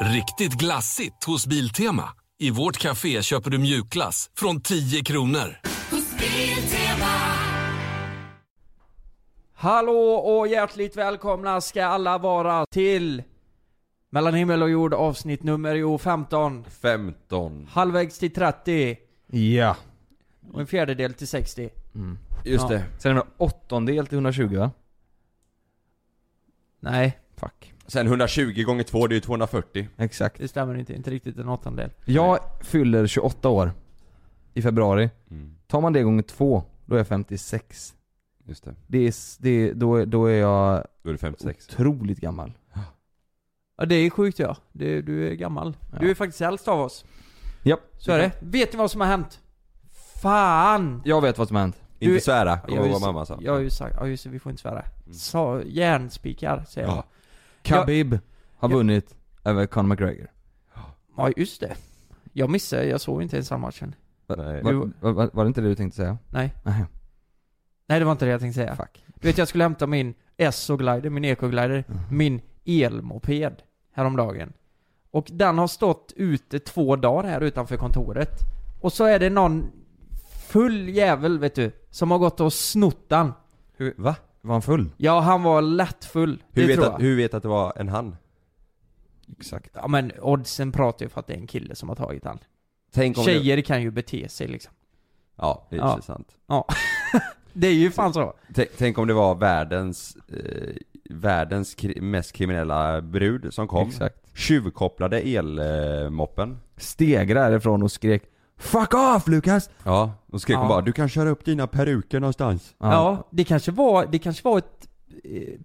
Riktigt glassigt hos Biltema. I vårt café köper du mjukglass från 10 kronor. Hos Biltema. Hallå och hjärtligt välkomna ska alla vara till Mellan himmel och jord, avsnitt nummer 15. Halvvägs till 30. Ja. Och en fjärdedel till 60. Mm. Just det. Sen är det en åttondel till 120, va? Nej, fuck. Sen 120 gånger 2, det är ju 240. Exakt. Det stämmer inte riktigt en åttondel. Jag fyller 28 år i februari. Mm. Tar man det gånger 2, då är jag 56. Just det. Då är du 56. Otroligt gammal. Ja, det är sjukt, ja. Du är gammal. Ja. Du är faktiskt äldst av oss. Japp. Så är det. Vet ni vad som har hänt? Fan! Jag vet vad som har hänt. Inte svära, kommer ihåg vad mamma sa. Jag har ju sagt, just vi får inte svära. Så, järnspikar, säger jag. Khabib har vunnit över Conor McGregor. Ja, just det. Jag missade, jag såg inte ens den matchen. Var det inte det du tänkte säga? Nej, det var inte det jag tänkte säga. Fuck. Du vet, jag skulle hämta min SO-glider, min Eco-glider, min elmoped häromdagen. Och den har stått ute 2 dagar här utanför kontoret. Och så är det någon full jävel, vet du, som har gått och snott den. Va? Var han full? Ja, han var lättfull. Hur vet att det var en han? Exakt. Ja, men oddsen pratar ju för att det är en kille som har tagit han. Tjejer kan ju bete sig liksom. Ja, det är intressant. Ja. Det är ju fan så. Tänk om det var världens mest kriminella brud som kom. Exakt. Tjuvkopplade elmoppen. Stegrade därifrån och skrek "Fuck off, Lukas!" Ja, och skrek hon bara "Du kan köra upp dina peruker någonstans." Ja, det kanske var ett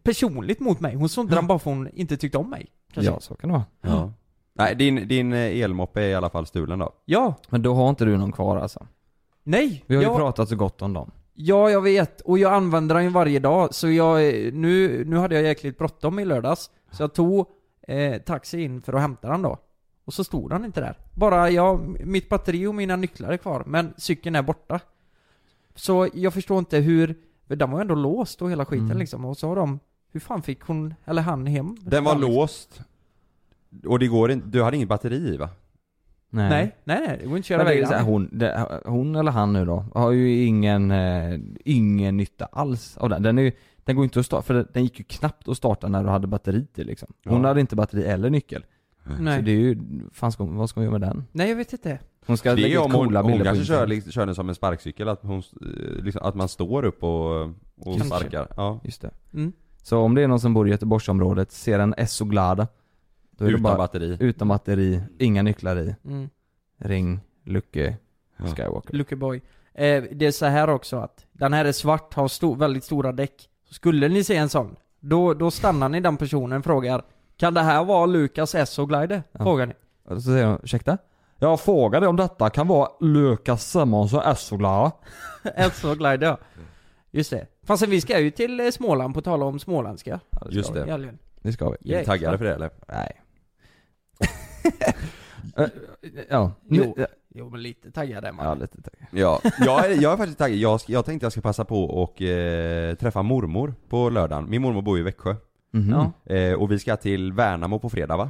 personligt mot mig. Hon såg bara för hon inte tyckte om mig. Kanske. Ja, så kan det vara. Ja. Nej, din elmoppe är i alla fall stulen då. Ja. Men då har inte du någon kvar alltså. Nej. Vi har ju pratat så gott om dem. Ja, jag vet. Och jag använder den varje dag. Så nu hade jag jäkligt bråttom i lördags. Så jag tog taxi in för att hämta den då. Och så stod den inte där. Bara mitt batteri och mina nycklar är kvar. Men cykeln är borta. Så jag förstår inte hur... Den var ändå låst och hela skiten liksom. Och så har de... Hur fan fick hon eller han hem? Den var låst. Och det går inte... Du hade inget batteri, va? Nej, det går inte köra vägen. Hon eller han nu då har ju ingen nytta alls av den. Den går inte att starta, för den gick ju knappt att starta när du hade batteri till liksom. Hon hade inte batteri eller nyckel. Nej. Så det är ju vad ska man göra med den? Nej, jag vet inte. Hon ska lägga coola bilder på. Hon kanske kör den som en sparkcykel, att man står upp och sparkar. Ja, just det. Mm. Så om det är någon som bor i Göteborgsområdet, ser en SO-glada. Utan batteri, inga nycklar i. Mm. Ring Lucky Skywalker. Lucky Boy. Det är så här också att den här är svart, har väldigt stora däck. Så skulle ni se en sån, då stannar ni den personen och frågar: "Kan det här vara Lukas SO-glider?" Frågar ni. Så säger de: "Ursäkta? Jag frågade om detta kan vara Lukas Sammons och SO-glider." SO-glider, ja. Just det. Fast vi ska ju till Småland på tala om småländska. Just det. Det ska vi. Är vi taggade för det eller? Nej. Ja. Jo, men lite taggad är man. Ja, lite taggad. Ja, jag är faktiskt taggad. Jag tänkte jag ska passa på och träffa mormor på lördagen. Min mormor bor i Växjö. Mm-hmm. Och vi ska till Värnamo på fredag, va?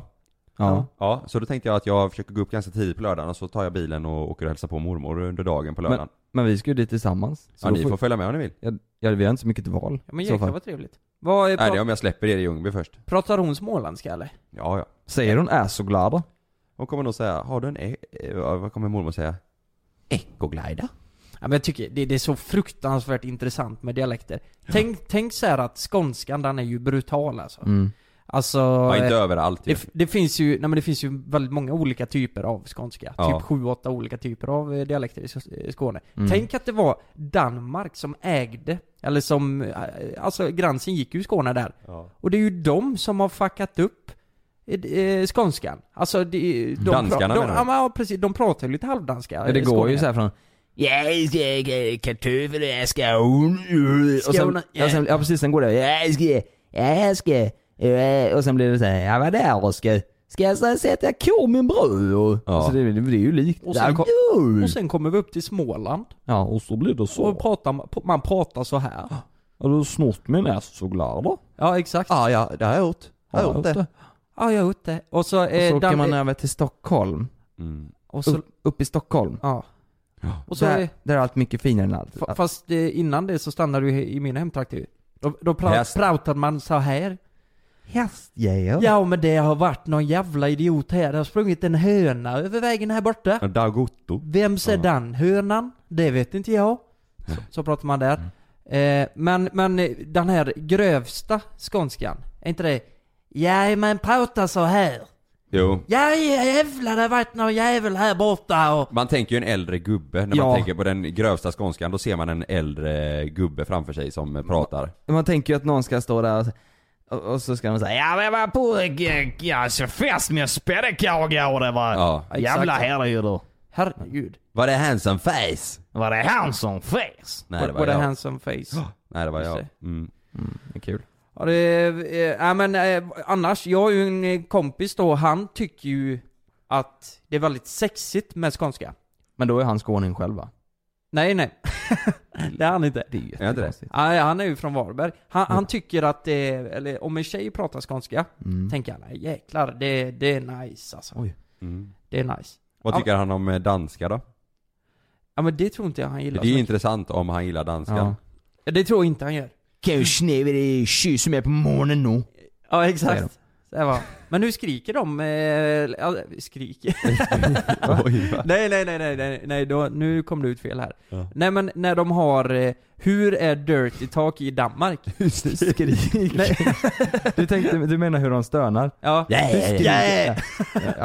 Ja. Ja, så då tänkte jag att jag försöker gå upp ganska tidigt på lördagen och så tar jag bilen och åker och hälsar på mormor under dagen på lördagen. Men vi ska ju dit tillsammans. Så ja, ni får följa med om ni vill. Ja, vi har inte så mycket till val. Ja, men jäklar vad trevligt. Nej, det är om jag släpper er i Ljungby först. Pratar hon småländska eller? Ja. Säger hon är så glad då? Hon kommer nog säga, har du en... vad kommer mormor säga? Ekoglida? Ja, men jag tycker det är så fruktansvärt intressant med dialekter. Tänk så här att skånskan, den är ju brutal alltså. Mm. Alltså, ja, inte överallt. Det finns ju väldigt många olika typer av skånska. Ja. Typ 7-8 olika typer av dialekter i Skåne. Mm. Tänk att det var Danmark som ägde, eller som, alltså gränsen gick ju Skåne där. Ja. Och det är ju de som har fuckat upp skånskan. Alltså de danskarna menar du? Ja, precis. De pratar lite halvdanska. Ja, det går ju så här från ja, precis. Sen går det och sen blir det så här, ja vad där ska jag sätta kor min bror? Ja. Alltså det är ju likt. Och sen kommer vi upp till Småland. Ja, och så blir det så. Och man pratar så här. Ja, du snort min näs så glad då. Ja, exakt. Ja, det har jag gjort. Ja, jag är ute. Och så åker man över till Stockholm. Mm. Och så upp i Stockholm. Ja. Och så där är allt mycket finare än allt. Fast innan det så stannade du i mina hemtrakter. Då pratade man så här. Häst, ja, men det har varit någon jävla idiot här. Det har sprungit en höna över vägen här borta. Dagotto. Vem ser den hönan? Det vet inte jag. Så pratar man där. Men den här grövsta skånskan, är inte det? Ja, men prata så här. Jo. Ja, jävlar, det har varit någon jävel här borta. Och... Man tänker ju en äldre gubbe. När man tänker på den grövsta skånskan, då ser man en äldre gubbe framför sig som pratar. Man tänker ju att någon ska stå där och så ska man säga, ja, men jag var på fest med spädekaga och det var jävla herregud då. Herregud. Var det handsome face? Var det handsome face? Nej, det var jag. Handsome face? Nej, det var jag. Mm. Mm, det är kul. Ja, men annars, jag har ju en kompis då, han tycker ju att det är väldigt sexigt med skånska. Men då är han skåning själv, va? Nej. Det är han inte. Det är inte det. Nej, han är ju från Varberg. Han tycker att det, eller om en tjej pratar skånska, tänker han, nej, jäklar, det är nice alltså. Oj. Mm. Det är nice. Vad tycker han om danska då? Ja, men det tror inte jag han gillar. Det är intressant om han gillar danska. Ja. Det tror jag inte han gör. Kanske när vi är kyss med på morgonen nu. Ja, exakt. Det men nu skriker de skriker. Oj, nej då, nu kom det ut fel här. Ja. Nej, men när de har hur är dirty talk i Danmark? Skriker. Du menar hur de stönar? Ja. Ja,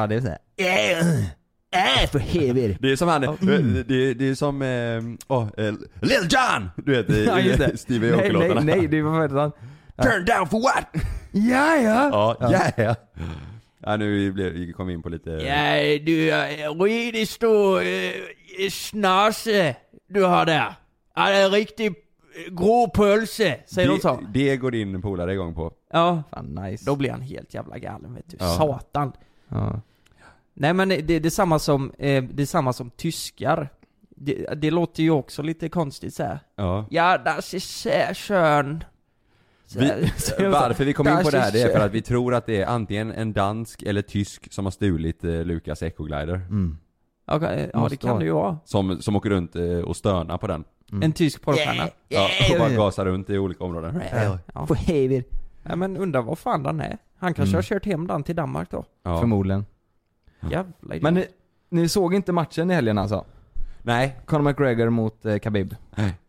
det är så här. För hever. Det är som han det är som Lil Jon, du vet det. Steve Aoki låtarna. Nej, det var faktiskt han. Turn down for what? Ja. Ja, nu kom vi in på lite... Ja, du är riktigt stor snase du har där. Ja, det är en riktig grå pölse, säger de så. Det går din polare igång på. Ja, fan nice. Då blir han helt jävla galen, vet du. Ja. Satan. Ja. Nej, men det är samma som tyskar. Det låter ju också lite konstigt så här. Ja, das ist sehr schön. Varför vi kom in på det här, det är för att vi tror att det är antingen en dansk eller tysk som har stulit Lukas Ecoglider. Mm. Okay, ja, det kan det ju vara. Som åker runt och stönar på den. Mm. En tysk porrstjärna. Yeah. Och bara gasar runt i olika områden. Ja, men undrar vad fan den är. Han kanske har kört hem den till Danmark då. Ja. Förmodligen. Jävla idiot. Men ni såg inte matchen i helgen alltså? Nej, Conor McGregor mot Khabib.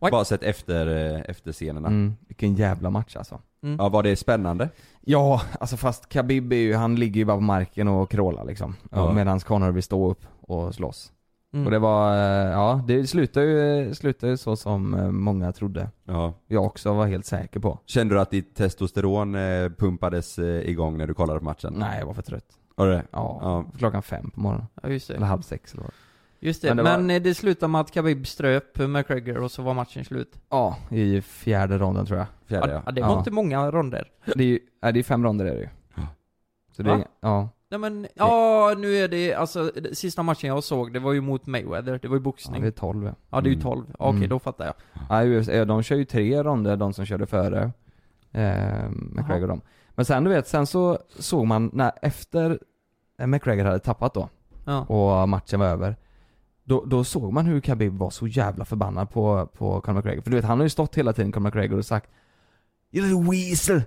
Bara sett efter scenerna. Vilken jävla match alltså. Ja, var det spännande? Ja, alltså fast Khabib är ju, han ligger ju bara på marken och krålar liksom. Ja. Medan Conor vill stå upp och slåss. Mm. Och det var, det slutade ju så som många trodde. Ja. Jag också var helt säker på. Kände du att ditt testosteron pumpades igång när du kollade på matchen? Nej, jag var för trött. Var det? Ja. Klockan 5 på morgonen. Ja, just det. Eller 5:30 eller vad. Just det, men det slutade med att Khabib ströp McGregor och så var matchen slut. Ja, i fjärde ronden tror jag. Det var inte många ronder. Det är 5 ronder är det ju. Så det är nu är det alltså sista matchen jag såg, det var ju mot Mayweather, det var ju boxning. Ja, det är 12. Ja, det är ju 12. Okej, då fattar jag. Ja, de kör ju 3 ronder, de som körde före McGregor dem. Men sen du vet, sen så såg man när efter McGregor hade tappat då. Ja. Och matchen var över. Då såg man hur Khabib var så jävla förbannad på Conor McGregor. För du vet, han har ju stått hela tiden, Conor McGregor, och sagt "You little weasel,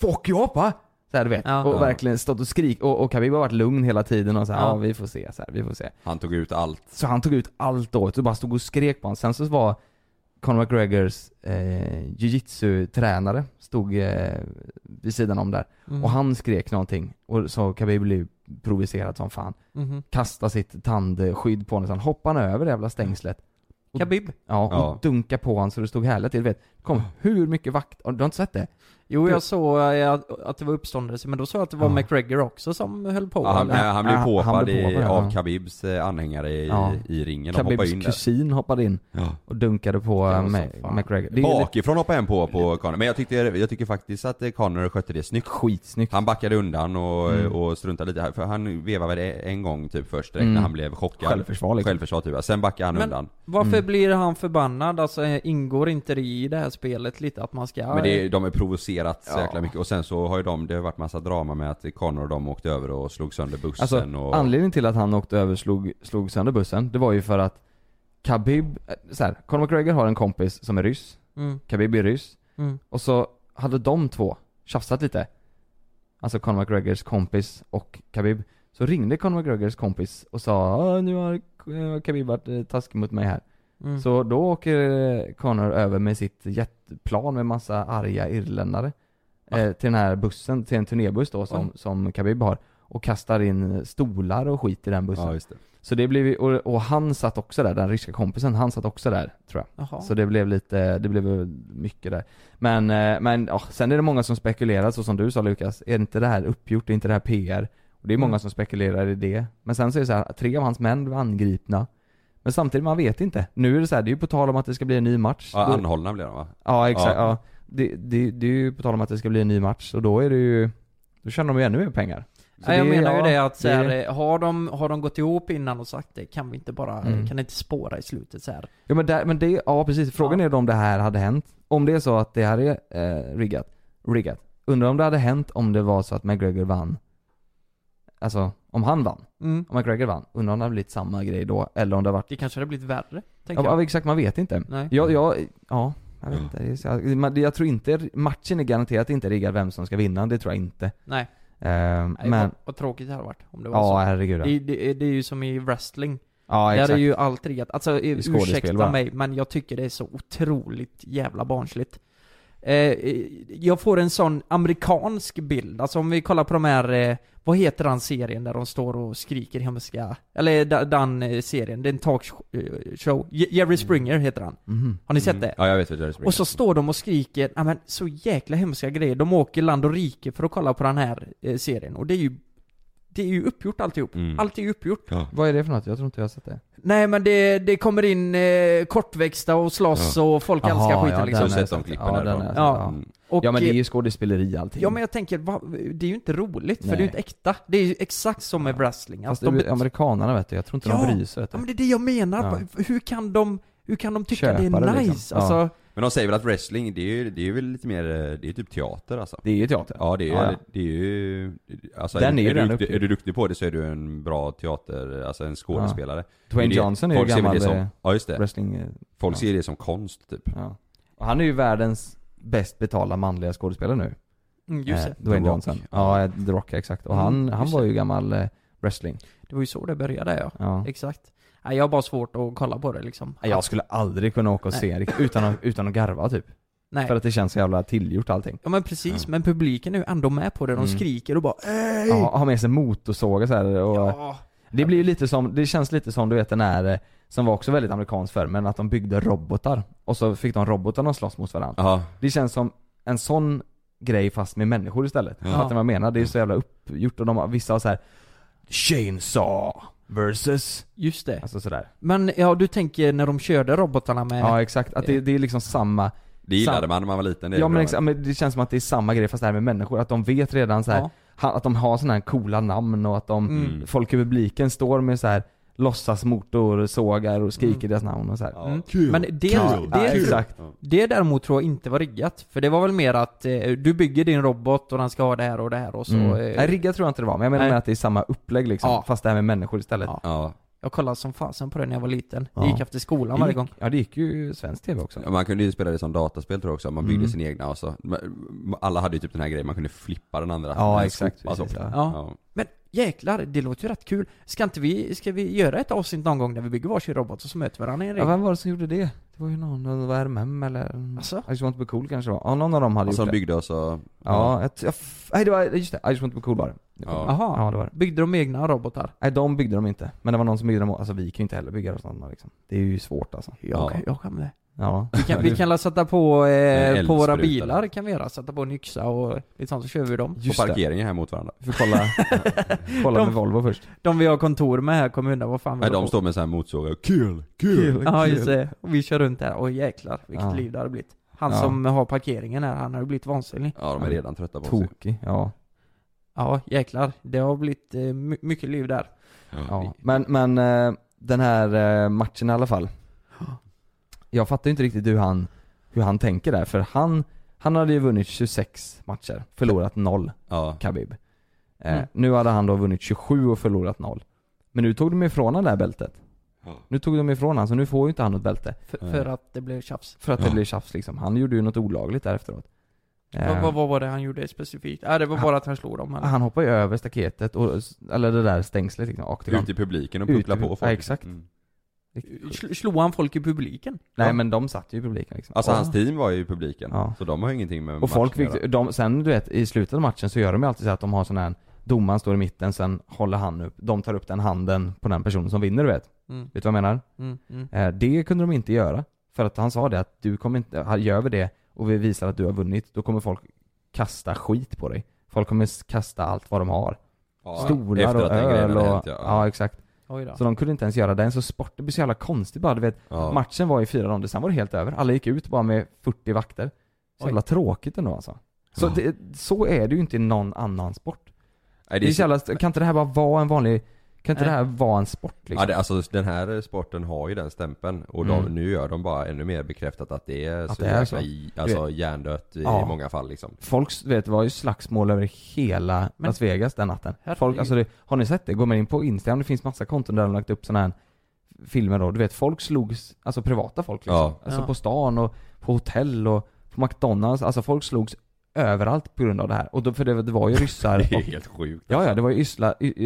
fuck you up, va?" Så här, du vet. Ja. Och verkligen stått och skrik. Och Khabib har varit lugn hela tiden och så här, vi får se, så här, vi får se. Han tog ut allt. Så han tog ut allt då. Så bara stod och skrek på honom. Sen så var Conor McGregors jiu-jitsu-tränare stod vid sidan om där. Mm. Och han skrek någonting. Och så Khabib blev provocerad som fan. Mm. Kastade sitt tandskydd på honom. Sen hoppade han över det jävla stängslet. Khabib? Ja, och dunkade på honom så det stod härligt till. Vet, kom hur mycket vakt... Du har inte sett det? Jo, jag såg att det var uppståndelse. Men då såg jag att det var McGregor också som höll på. Ja, han blev påhoppad av Khabibs anhängare i ringen. Khabibs kusin hoppade in och dunkade på McGregor. Bakifrån hoppade han på Conor. Men jag tycker faktiskt att Conor skötte det snyggt. Skitsnyggt. Han backade undan och struntade lite. För han vevade väl en gång typ först direkt när han blev chockad. Självförsvar typ. Sen backade han undan. Varför blir han förbannad? Alltså ingår inte det i det här här spelet lite att man ska... Men det, de är provocerat så jäkla mycket. Och sen så har ju det har varit massa drama med att Conor och de åkte över och slog sönder bussen. Alltså, och... anledningen till att han åkte över och slog sönder bussen, det var ju för att Khabib... Så här, Conor McGregor har en kompis som är ryss. Mm. Khabib är ryss. Mm. Och så hade de två tjafsat lite. Alltså Conor McGregors kompis och Khabib. Så ringde Conor McGregors kompis och sa nu har Khabib varit taskig mot mig här. Mm. Så då åker Conor över med sitt jetplan med massa arga irländare till den här bussen, till en turnébuss då som Khabib har, och kastar in stolar och skit i den bussen. Ja, just det. Så det blev och han satt också där, den ryska kompisen, han satt också där tror jag. Aha. Så det blev lite, det blev mycket där. Men ja, sen är det många som spekulerar så som du sa Lukas, är inte det här uppgjort, är inte det här PR? Och det är många som spekulerar i det. Men sen så är det så här, 3 av hans män var angripna. Men samtidigt, man vet inte. Nu är det så här, det är ju på tal om att det ska bli en ny match. Ja, anhållna blir de va? Ja, exakt. Ja. Ja. Det är ju på tal om att det ska bli en ny match. Och då är det ju, då tjänar de ju ännu mer pengar. Så jag menar ju det att så här, det... har de gått ihop innan och sagt det? Kan vi inte bara, kan inte spåra i slutet så här? Ja, men det, ja precis. Frågan är om det här hade hänt. Om det är så att det här är riggat. Undrar om det hade hänt om det var så att McGregor vann. Alltså, om han vann. Om McGregor vann. Undrar om det hade blivit samma grej då. Eller om det hade varit... Det kanske hade blivit värre, tänker jag. Ja, exakt. Man vet inte. Nej. Jag vet inte. Jag tror inte... Matchen är garanterat inte riggad vem som ska vinna. Det tror jag inte. Nej. Men... Vad tråkigt det hade varit om det var så. Ja, herregud. Det är ju som i wrestling. Ja, exakt. Där är ju allt riggat. Alltså, ursäkta mig, men jag tycker det är så otroligt jävla barnsligt. Jag får en sån amerikansk bild. Alltså om vi kollar på de här vad heter den serien där de står och skriker hemska, eller den serien, det är en talkshow, Jerry Springer heter han. Har ni sett det? Ja, jag vet vad Jerry Springer. Och så står de och skriker men så jäkla hemska grejer. De åker land och rike för att kolla på den här serien. Och det är ju uppgjort alltihop. Allt är ju uppgjort. Ja. Vad är det för något? Jag tror inte jag har sett det. Nej, men det kommer in kortväxta och slåss och folk älskar skiten liksom. Så sett de klippen där då. Ja, men det är ju skådespeleri allting. Ja, men jag tänker, det är ju inte roligt för det är ju inte äkta. Det är ju exakt som med wrestling. Fast alltså, amerikanerna vet du, jag tror inte de bryr sig. Ja, men det är det jag menar. Ja. Hur kan de tycka köpa det är nice? Liksom. Alltså... Ja. Men de säger väl att wrestling, det är väl lite mer, det är typ teater alltså. Det är ju teater. Ja, det är ju alltså, är du duktig på det så är du en bra teater, alltså en skådespelare. Ja. Dwayne Johnson är ju gammal som, just det. Wrestling. Folk ser det som konst typ. Ja. Och han är ju världens bäst betalda manliga skådespelare nu. Just det. Dwayne Johnson. Ja, The Rock, exakt. Och han var ju gammal wrestling. Det var ju så det började ja. Exakt. Nej, jag har bara svårt att kolla på det liksom. Jag skulle aldrig kunna åka och se utan att garva typ. Nej. För att det känns så jävla tillgjort allting. Ja, men precis, men publiken är ju ändå med på det. De skriker och bara ej! Ja, har med sig motorsågar så här och det blir ju lite som, det känns lite som du vet den här som var också väldigt amerikansk för, men att de byggde robotar och så fick de robotarna att slåss mot varandra. Aha. Det känns som en sån grej fast med människor istället. Fattar du vad jag menar? Det är så jävla uppgjort och de vissa har så här chainsaw versus, just det. Alltså sådär. Men du tänker när de körde robotarna med... Ja, exakt. Att det är liksom samma... Det gillade man när man var liten. Ja, men det känns som att det är samma grej fast det här med människor. Att de vet redan så här, att de har sådana här coola namn och att de folk i publiken står med så här låtsas motor, sågar och skriker deras namn och så här. Ja. Men det däremot tror jag inte var riggat. För det var väl mer att du bygger din robot och den ska ha det här och så. Nej, riggat tror jag inte det var. Men jag menar att det är samma upplägg liksom. Ja. Fast det här med människor istället. Ja. Jag kollade som fasen på det när jag var liten. Ja. Det gick efter skolan varje gång. Ja, det gick ju svensk tv också. Ja, man kunde ju spela det som dataspel tror jag också. Man byggde sin egna och så. Alla hade ju typ den här grejen. Man kunde flippa den andra. Ja, exakt. Men jäklar, det låter ju rätt kul. Ska vi göra ett avsnitt någon gång där vi bygger varsin robot och så möter varandra i en ring? Ja, vem var det som gjorde det? Det var ju någon, var RMM eller... Alltså? I just want to be cool kanske var. Ja, någon av dem hade gjort det. Byggde och så... Ja, nej det var just det. I just want to be cool bara. Jaha, ja, det var det. Byggde de egna robotar? Nej, de byggde de inte. Men det var någon som byggde dem. Alltså vi kan ju inte heller bygga sådana liksom. Det är ju svårt alltså. Jag kan det. Ja. Vi kan sätta på våra bilar kan vi sätta på en yxa och liksom så kör vi dem. Just på parkeringen här mot varandra. Vi får kolla med Volvo först. De vi har kontor med här kommunen, vad fan. Nej, de står med så här motsågar och kul. Ja, just det. Och vi kör runt här och jäklar vilket liv det har blivit. Han som har parkeringen här, han har ju blivit vansinnig. Ja, de är redan trötta på sig. Tokig, ja, jäklar. Det har blivit mycket liv där. Ja. Men den här matchen i alla fall. Jag fattar ju inte riktigt hur han hur han tänker där. För han hade ju vunnit 26 matcher, förlorat 0, ja. Khabib. Nu hade han då vunnit 27 och förlorat 0. Men nu tog de ifrån han det här bältet. Ja. Nu tog de ifrån han, så nu får ju inte han något bälte. För att det blev tjafs. För att det blev tjafs liksom. Han gjorde ju något olagligt där efteråt. Vad var det han gjorde specifikt? Det var bara att han slog dem. Eller? Han hoppade ju över staketet och, eller det där stängslet liksom, ut i publiken och pucklade på folk. Ja, exakt. Mm. Slog han folk i publiken? Nej, men de satt ju i publiken liksom. Alltså hans team var ju i publiken, så de har ingenting med och folk fick, sen du vet, i slutet av matchen så gör de ju alltid så att de har sån här, domaren står i mitten, sen håller han upp, de tar upp den handen på den personen som vinner, du vet. Vet du vad jag menar? Det kunde de inte göra, för att han sa det att du kommer inte, gör vi det och vi visar att du har vunnit, då kommer folk kasta skit på dig. Folk kommer kasta allt vad de har. Ja, stolar och öl och hänt, ja, exakt. Så de kunde inte ens göra den, så sport, det blir så jävla konstigt bara, du vet. Matchen var i 4 ronder, sen var det helt över. Alla gick ut bara med 40 vakter. Så jävla tråkigt ändå alltså. Så så är det ju inte i någon annan sport. Nej, det är så jävla, kan inte det här bara vara en vanlig, kan inte det här vara en sport liksom? Ja, det, alltså den här sporten har ju den stämpeln och nu gör de bara ännu mer bekräftat att det är, att så det är så. Alltså hjärndött i många fall liksom. Folk vet, det var ju slagsmål över hela Las Vegas den natten. Folk, alltså det, har ni sett det? Går man in på Instagram, det finns massa konton där de lagt upp såna här filmer då. Du vet, folk slogs, alltså privata folk liksom. Alltså på stan och på hotell och på McDonald's, alltså folk slogs överallt på grund av det här. Och då, för det var ju ryssar och, det är helt sjukt. Ja, det var ju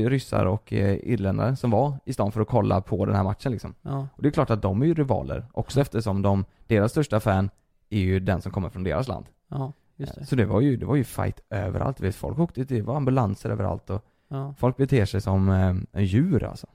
ryssar och irländare som var i stan för att kolla på den här matchen liksom. Och det är klart att de är ju rivaler också, eftersom deras största fan är ju den som kommer från deras land. Ja, just det. Så det var ju fight överallt. Vet, folk åkte, det var ambulanser överallt och folk beter sig som djur alltså.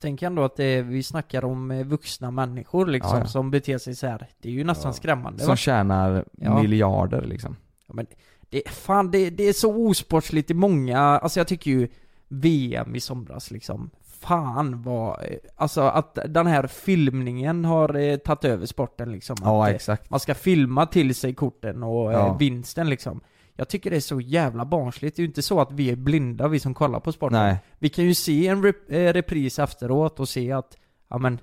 Tänk ändå att vi snackar om vuxna människor liksom, som beter sig så här. Det är ju nästan skrämmande. Som tjänar miljarder liksom. Ja, men det är så osportsligt i många, alltså jag tycker ju VM i somras liksom, fan vad, alltså att den här filmningen har tagit över sporten liksom, att exakt. Man ska filma till sig korten och vinsten liksom. Jag tycker det är så jävla barnsligt. Det är ju inte så att vi är blinda, vi som kollar på sporten. Nej. Vi kan ju se en repris efteråt och se att, ja men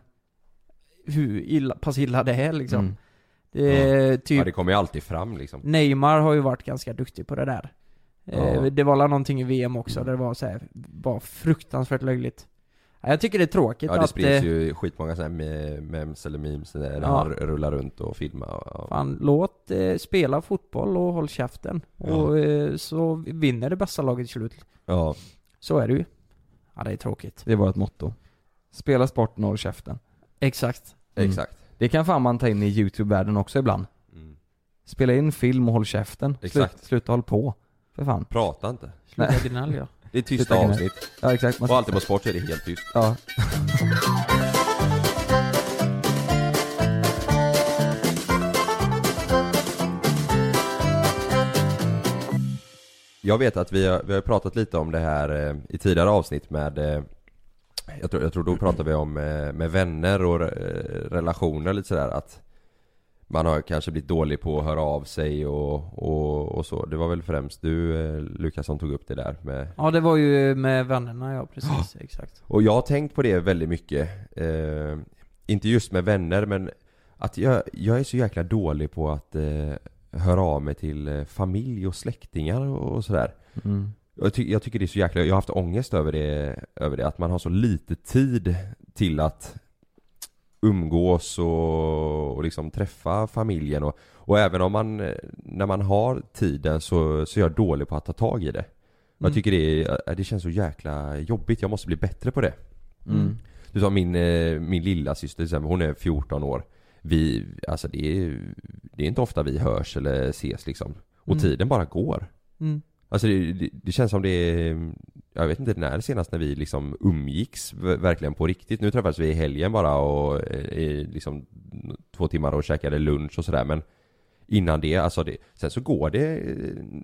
hur illa, pass illa det är liksom. Typ, det kommer ju alltid fram liksom. Neymar har ju varit ganska duktig på det där. Det var någonting i VM också där det var så här, bara fruktansvärt löjligt. Jag tycker det är tråkigt. Ja, det sprids ju skitmånga sådana här memes där de rullar runt och filmar. Och fan, låt spela fotboll och håll käften. Och så vinner det bästa laget i slutet. Ja. Så är det ju. Ja, det är tråkigt. Det är vårt motto. Spela sporten och håll käften. Exakt. Mm. Exakt. Det kan fan man ta in i YouTube-världen också ibland. Spela in film och håll käften. Exakt. Sluta håll på. För fan. Prata inte. Sluta gnäll, ja. Det är tysta avsnitt. Ja, exakt. Och alltid på sport är det helt tyst. Ja. Jag vet att vi har pratat lite om det här i tidigare avsnitt med... Jag tror då pratar vi om med vänner och relationer lite sådär, att man har kanske blivit dålig på att höra av sig och så. Det var väl främst du, Lukas, som tog upp det där med... Ja, det var ju med vännerna, ja, precis, exakt. Och jag har tänkt på det väldigt mycket, inte just med vänner, men att jag är så jäkla dålig på att höra av mig till familj och släktingar och sådär. Jag tycker det är så jäkla... Jag har haft ångest över det att man har så lite tid till att umgås och liksom träffa familjen och även om man, när man har tiden, så är jag dålig på att ta tag i det. Jag tycker det känns så jäkla jobbigt. Jag måste bli bättre på det. Du sa min lilla syster, hon är 14 år. Vi, alltså det är inte ofta vi hörs eller ses liksom. Och tiden bara går. Alltså det känns som det är, jag vet inte när senast när vi liksom umgicks verkligen på riktigt. Nu träffades vi i helgen bara och liksom 2 timmar och käkade lunch och sådär, men innan det, alltså sen så går det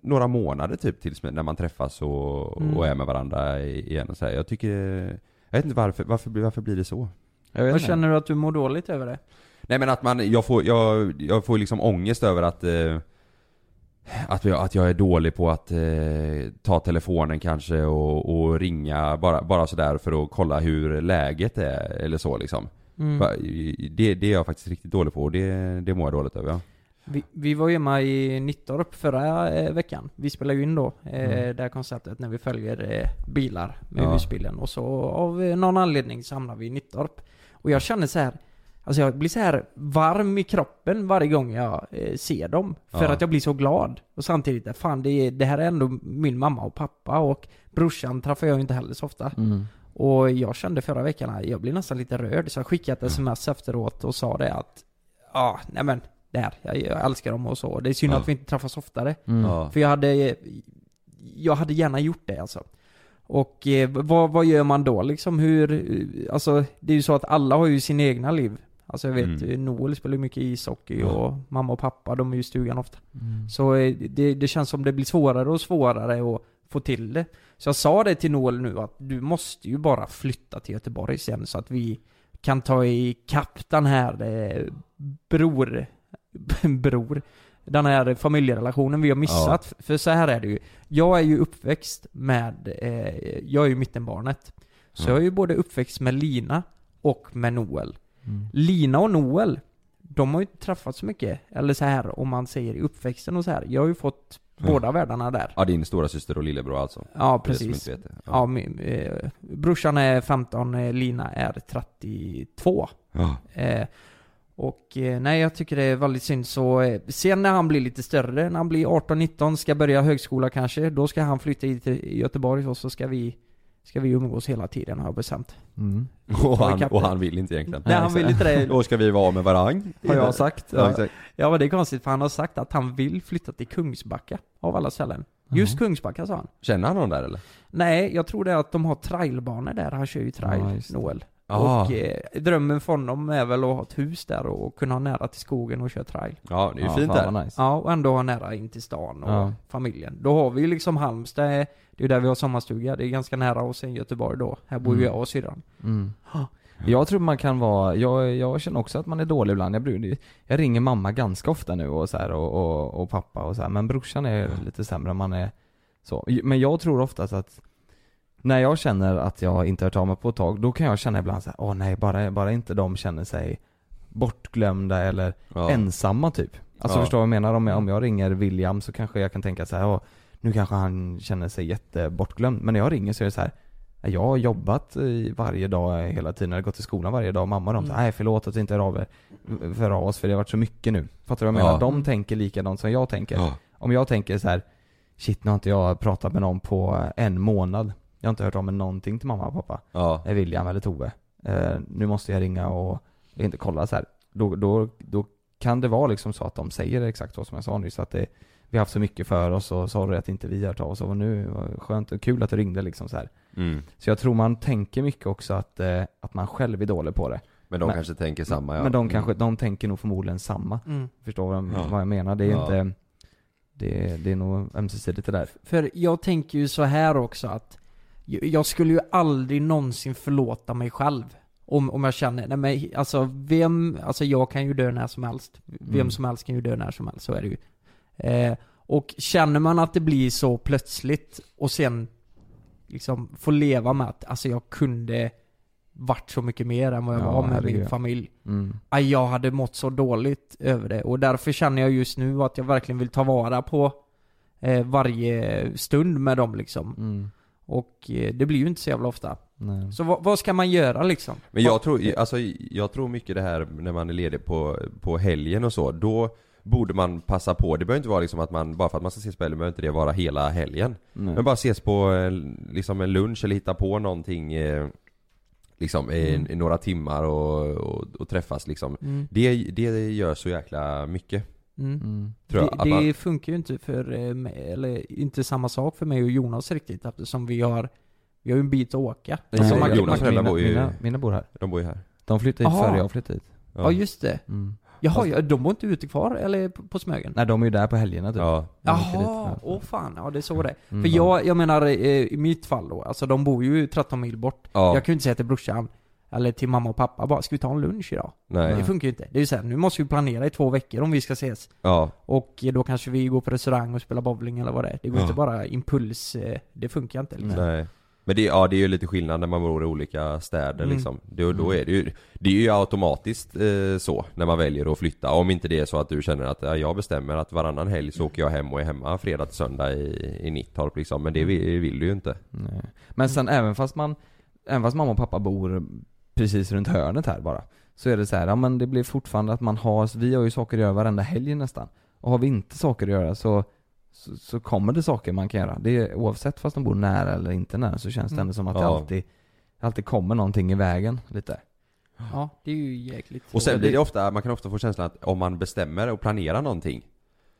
några månader typ tills när man träffas och är med varandra igen och så här. Jag tycker, jag vet inte varför blir det så? Jag känner du att du mår dåligt över det? Nej, men att jag får liksom ångest över att jag är dålig på att ta telefonen kanske och ringa bara sådär för att kolla hur läget är eller så liksom. Det är jag faktiskt riktigt dålig på, och det mår jag dåligt över. Vi var hemma i Nittorp förra veckan. Vi spelade ju in då det här konceptet när vi följer bilar med husbilen. Och så av någon anledning samlar vi i Nittorp. Och jag känner så här, alltså jag blir så här varm i kroppen varje gång jag ser dem. För att jag blir så glad. Och samtidigt, fan det här är ändå min mamma och pappa. Och brorsan träffar jag inte heller så ofta. Mm. Och jag kände förra veckan, jag blev nästan lite röd. Så jag skickade ett sms efteråt och sa det att, nej men. Där, jag älskar dem och så. Det är synd att vi inte träffas oftare. För jag hade gärna gjort det alltså. Och vad gör man då liksom? Alltså, det är ju så att alla har ju sina egna liv. Alltså jag vet, Noel spelar mycket ishockey och mamma och pappa, de är ju i stugan ofta. Så det känns som det blir svårare och svårare att få till det. Så jag sa det till Noel nu att du måste ju bara flytta till Göteborg sen så att vi kan ta i kapp den här den här familjerelationen vi har missat. För så här är det ju. Jag är ju uppväxt med jag är ju mittenbarnet. Så jag är ju både uppväxt med Lina och med Noel. Lina och Noel, de har ju inte träffats så mycket. Eller så här, om man säger i uppväxten och så här. Jag har ju fått båda världarna där. Ja, din stora syster och lillebror alltså. Ja, precis. Brorsan är 15, Lina är 32. Ja. Och nej, jag tycker det är väldigt synd. Så sen när han blir lite större, när han blir 18-19, ska börja högskola kanske, då ska han flytta hit till Göteborg och så ska vi umgås hela tiden, har jag bestämt. Och han vill inte egentligen. Nej, han vill inte det. Då ska vi vara med varandra, har jag sagt. Ja, men det är konstigt för han har sagt att han vill flytta till Kungsbacka av alla ställen. Just Kungsbacka, sa han. Känner han någon där eller? Nej, jag tror det är att de har trailbanor där. Han kör ju trail, Noel. Och drömmen för honom är väl att ha ett hus där och kunna ha nära till skogen och köra trail. Ja, det är ju fint där. Nice. Ja, och ändå ha nära in till stan och familjen. Då har vi ju liksom Halmstad, det är ju där vi har sommarstuga. Det är ganska nära oss i Göteborg då. Här bor ju jag och syrran. Jag tror man kan vara, jag känner också att man är dålig ibland. Jag ringer mamma ganska ofta nu och, så här, och pappa och så här. Men brorsan är lite sämre. Man är så. Men jag tror oftast att när jag känner att jag inte hört av mig på ett tag, då kan jag känna ibland så här, nej, bara inte de känner sig bortglömda eller ensamma typ. Alltså förstår vad jag menar? Om jag ringer William så kanske jag kan tänka så här, nu kanske han känner sig jättebortglömd. Men när jag ringer så är det så här, jag har jobbat varje dag hela tiden, jag har gått till skolan varje dag, mamma och de säger, nej förlåt att vi inte är av för oss, för det har varit så mycket nu. Fattar du vad jag menar? De tänker likadant som jag tänker. Om jag tänker så här, shit, nu har inte jag pratat med någon på en månad. Jag har inte hört om någonting till mamma och pappa. Är William eller Tove. Nu måste jag ringa och inte kolla så här. Då kan det vara liksom så att de säger exakt vad som jag sa nu. Så att vi har haft så mycket för oss och sorry att inte vi har tagit oss. Och nu var skönt och kul att du ringde liksom så här. Så jag tror man tänker mycket också att man själv är dålig på det. Men de kanske tänker samma. Men de tänker nog förmodligen samma. Förstår vad jag menar? Det är inte... Det är nog ömsesidigt det där. För jag tänker ju så här också att jag skulle ju aldrig någonsin förlåta mig själv om jag känner, nej men alltså jag kan ju dö när som helst. Vem som helst kan ju dö när som helst, så är det ju. Och känner man att det blir så plötsligt och sen liksom får leva med att alltså jag kunde varit så mycket mer än vad jag var med min familj. Jag hade mått så dåligt över det och därför känner jag just nu att jag verkligen vill ta vara på varje stund med dem liksom. Och det blir ju inte så jävla ofta. Nej. Så vad ska man göra liksom? Men jag tror mycket det här när man är ledig på helgen och så, då borde man passa på. Det behöver inte vara liksom att man, bara för att man ska ses på helgen, behöver inte det vara hela helgen. Nej. Men bara ses på liksom en lunch eller hitta på någonting liksom i några timmar och träffas liksom. Det gör så jäkla mycket. Det funkar ju inte för mig, eller inte samma sak för mig och Jonas riktigt, eftersom vi har en bit att åka. Alltså, Jonas mina bor här. De bor ju här. De flyttar hit före jag flyttat hit. Ja, just det. Jaha, de bor inte ute kvar eller på Smögen? Nej, de är ju där på helgerna typ. Jaha, fan, ja det är så det. För jag menar i mitt fall då, alltså de bor ju 13 mil bort. Jag kan ju inte säga till brorsan eller till mamma och pappa, bara, ska vi ta en lunch idag? Nej. Det funkar ju inte. Det är ju så här, nu måste vi planera i 2 veckor om vi ska ses. Och då kanske vi går på restaurang och spelar bowling eller vad det är. Det går inte bara impuls, det funkar inte liksom. Nej. Men det, ja, det är ju lite skillnad när man bor i olika städer liksom. Då är det är ju automatiskt så när man väljer att flytta. Om inte det är så att du känner att ja, jag bestämmer att varannan helg så åker jag hem och är hemma fredag till söndag i Nittorp liksom. Men det vill du ju inte. Nej. Men sen även fast mamma och pappa bor precis runt hörnet här bara, så är det så här, ja, men det blir fortfarande att vi har ju saker att göra varenda helg nästan. Och har vi inte saker att göra så kommer det saker man kan göra. Det är, oavsett fast de bor nära eller inte nära, så känns det ändå som att det alltid kommer någonting i vägen lite. Ja, det är ju jäkligt. Och sen blir det ofta, man kan ofta få känslan att om man bestämmer och planerar någonting,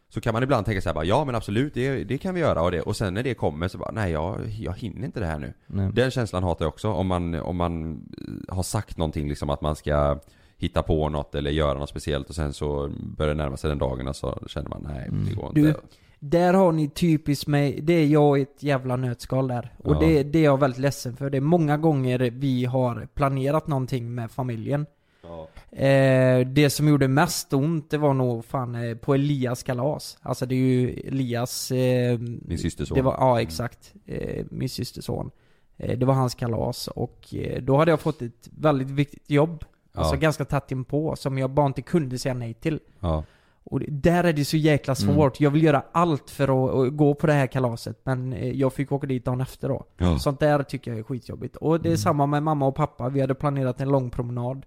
så kan man ibland tänka så här bara, ja men absolut, det kan vi göra och sen när det kommer så bara, nej jag hinner inte det här nu. Nej. Den känslan hatar jag också, om man har sagt någonting liksom att man ska hitta på något eller göra något speciellt och sen så börjar det närma sig den dagen och så känner man, nej det går inte. Där har ni typiskt mig, det är jag ett jävla nötskal där. Och det är jag väldigt ledsen för. Det är många gånger vi har planerat någonting med familjen. Ja. Det som gjorde mest ont, det var nog fan på Elias kalas. Alltså det är ju Elias... min systerson. Det var, ja, exakt. Min systerson. Det var hans kalas och då hade jag fått ett väldigt viktigt jobb. Ja. Alltså ganska tätt inpå, som jag bara inte kunde säga nej till. Ja. Och där är det så jäkla svårt. Jag vill göra allt för att gå på det här kalaset, men jag fick åka dit dagen efter då. Ja. Sånt där tycker jag är skitjobbigt. Och det är samma med mamma och pappa. Vi hade planerat en lång promenad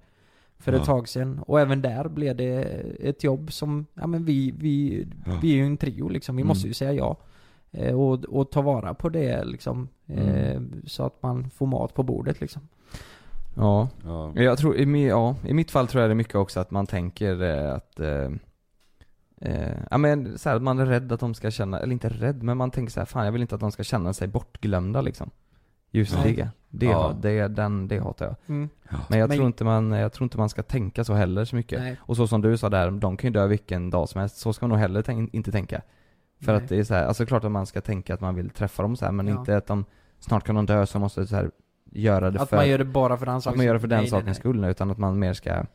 för ett tag sedan. Och även där blev det ett jobb som, ja men vi är ju en trio liksom. Vi måste ju säga ja. Och ta vara på det liksom. Så att man får mat på bordet liksom. Ja, ja. Jag tror, i mitt fall tror jag det är mycket också att man tänker att... ja, men så här, man är rädd att de ska känna, eller inte rädd, men man tänker så här, fan jag vill inte att de ska känna sig bortglömda liksom. Just det hatar jag. Men jag tror inte man ska tänka så heller så mycket. Nej. Och så som du sa där, de kan ju dö vilken dag som helst, så ska man nog heller inte tänka. För att det är så här, alltså klart att man ska tänka att man vill träffa dem så här, men inte att de snart kan de dö så måste så här göra det att för, man gör det bara för den sakens skull. Att man gör det för den sakens skull, utan att man mer ska...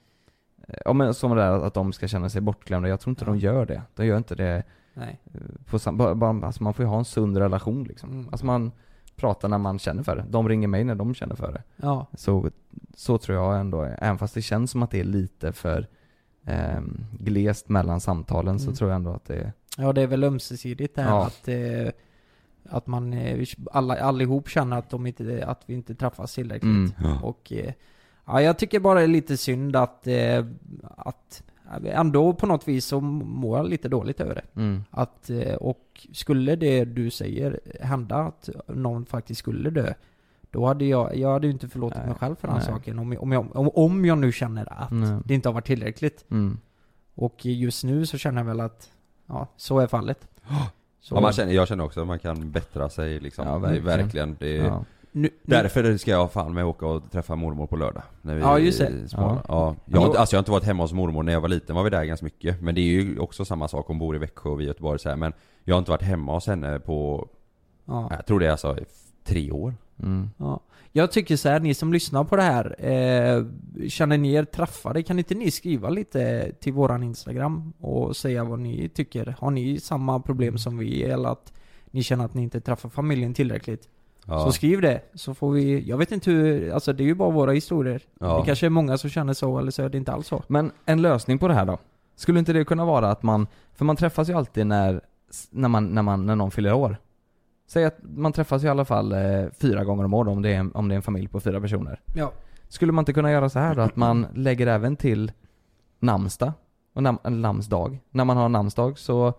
Ja, men som det där att de ska känna sig bortglömda. Jag tror inte de gör det. De gör inte det. Nej. Alltså man får ju ha en sund relation liksom. Alltså man pratar när man känner för det. De ringer mig när de känner för det. Ja. Så tror jag ändå. Även fast det känns som att det är lite för glest mellan samtalen, så tror jag ändå att det är... Ja, det är väl ömsesidigt det här att man allihop känner att att vi inte träffas tillräckligt. Och... Ja, jag tycker bara det är lite synd att ändå på något vis så mår jag lite dåligt över det. Att, och skulle det du säger hända att någon faktiskt skulle dö, då hade jag hade ju inte förlåtit mig själv för den saken. Om jag nu känner att det inte har varit tillräckligt. Och just nu så känner jag väl att så är fallet. Så. Ja, jag känner också att man kan bättra sig liksom. Ja, verkligen. Det är... Ja. Därför ska jag fan med åka och träffa mormor på lördag när vi är små. Ja. Jag har inte varit hemma hos mormor när jag var liten, var vi där ganska mycket. Men det är ju också samma sak, hon bor i Växjö och vi i Göteborg så här. Men jag har inte varit hemma hos henne på jag tror det är alltså 3 år. Ja. Jag tycker så här, ni som lyssnar på det här, känner ni er träffade, kan inte ni skriva lite till våran Instagram och säga vad ni tycker? Har ni samma problem som vi, eller att ni känner att ni inte träffar familjen tillräckligt? Ja. Så skriv det, så får vi, jag vet inte hur, alltså det är ju bara våra historier. Det kanske är många som känner så, eller så är det inte alls så. Men en lösning på det här då? Skulle inte det kunna vara att man, för man träffas ju alltid när någon fyller år. Säg att man träffas i alla fall 4 gånger om året om det är en familj på 4 personer. Ja. Skulle man inte kunna göra så här då, att man lägger även till namnsdag och namnsdag. När man har namnsdag så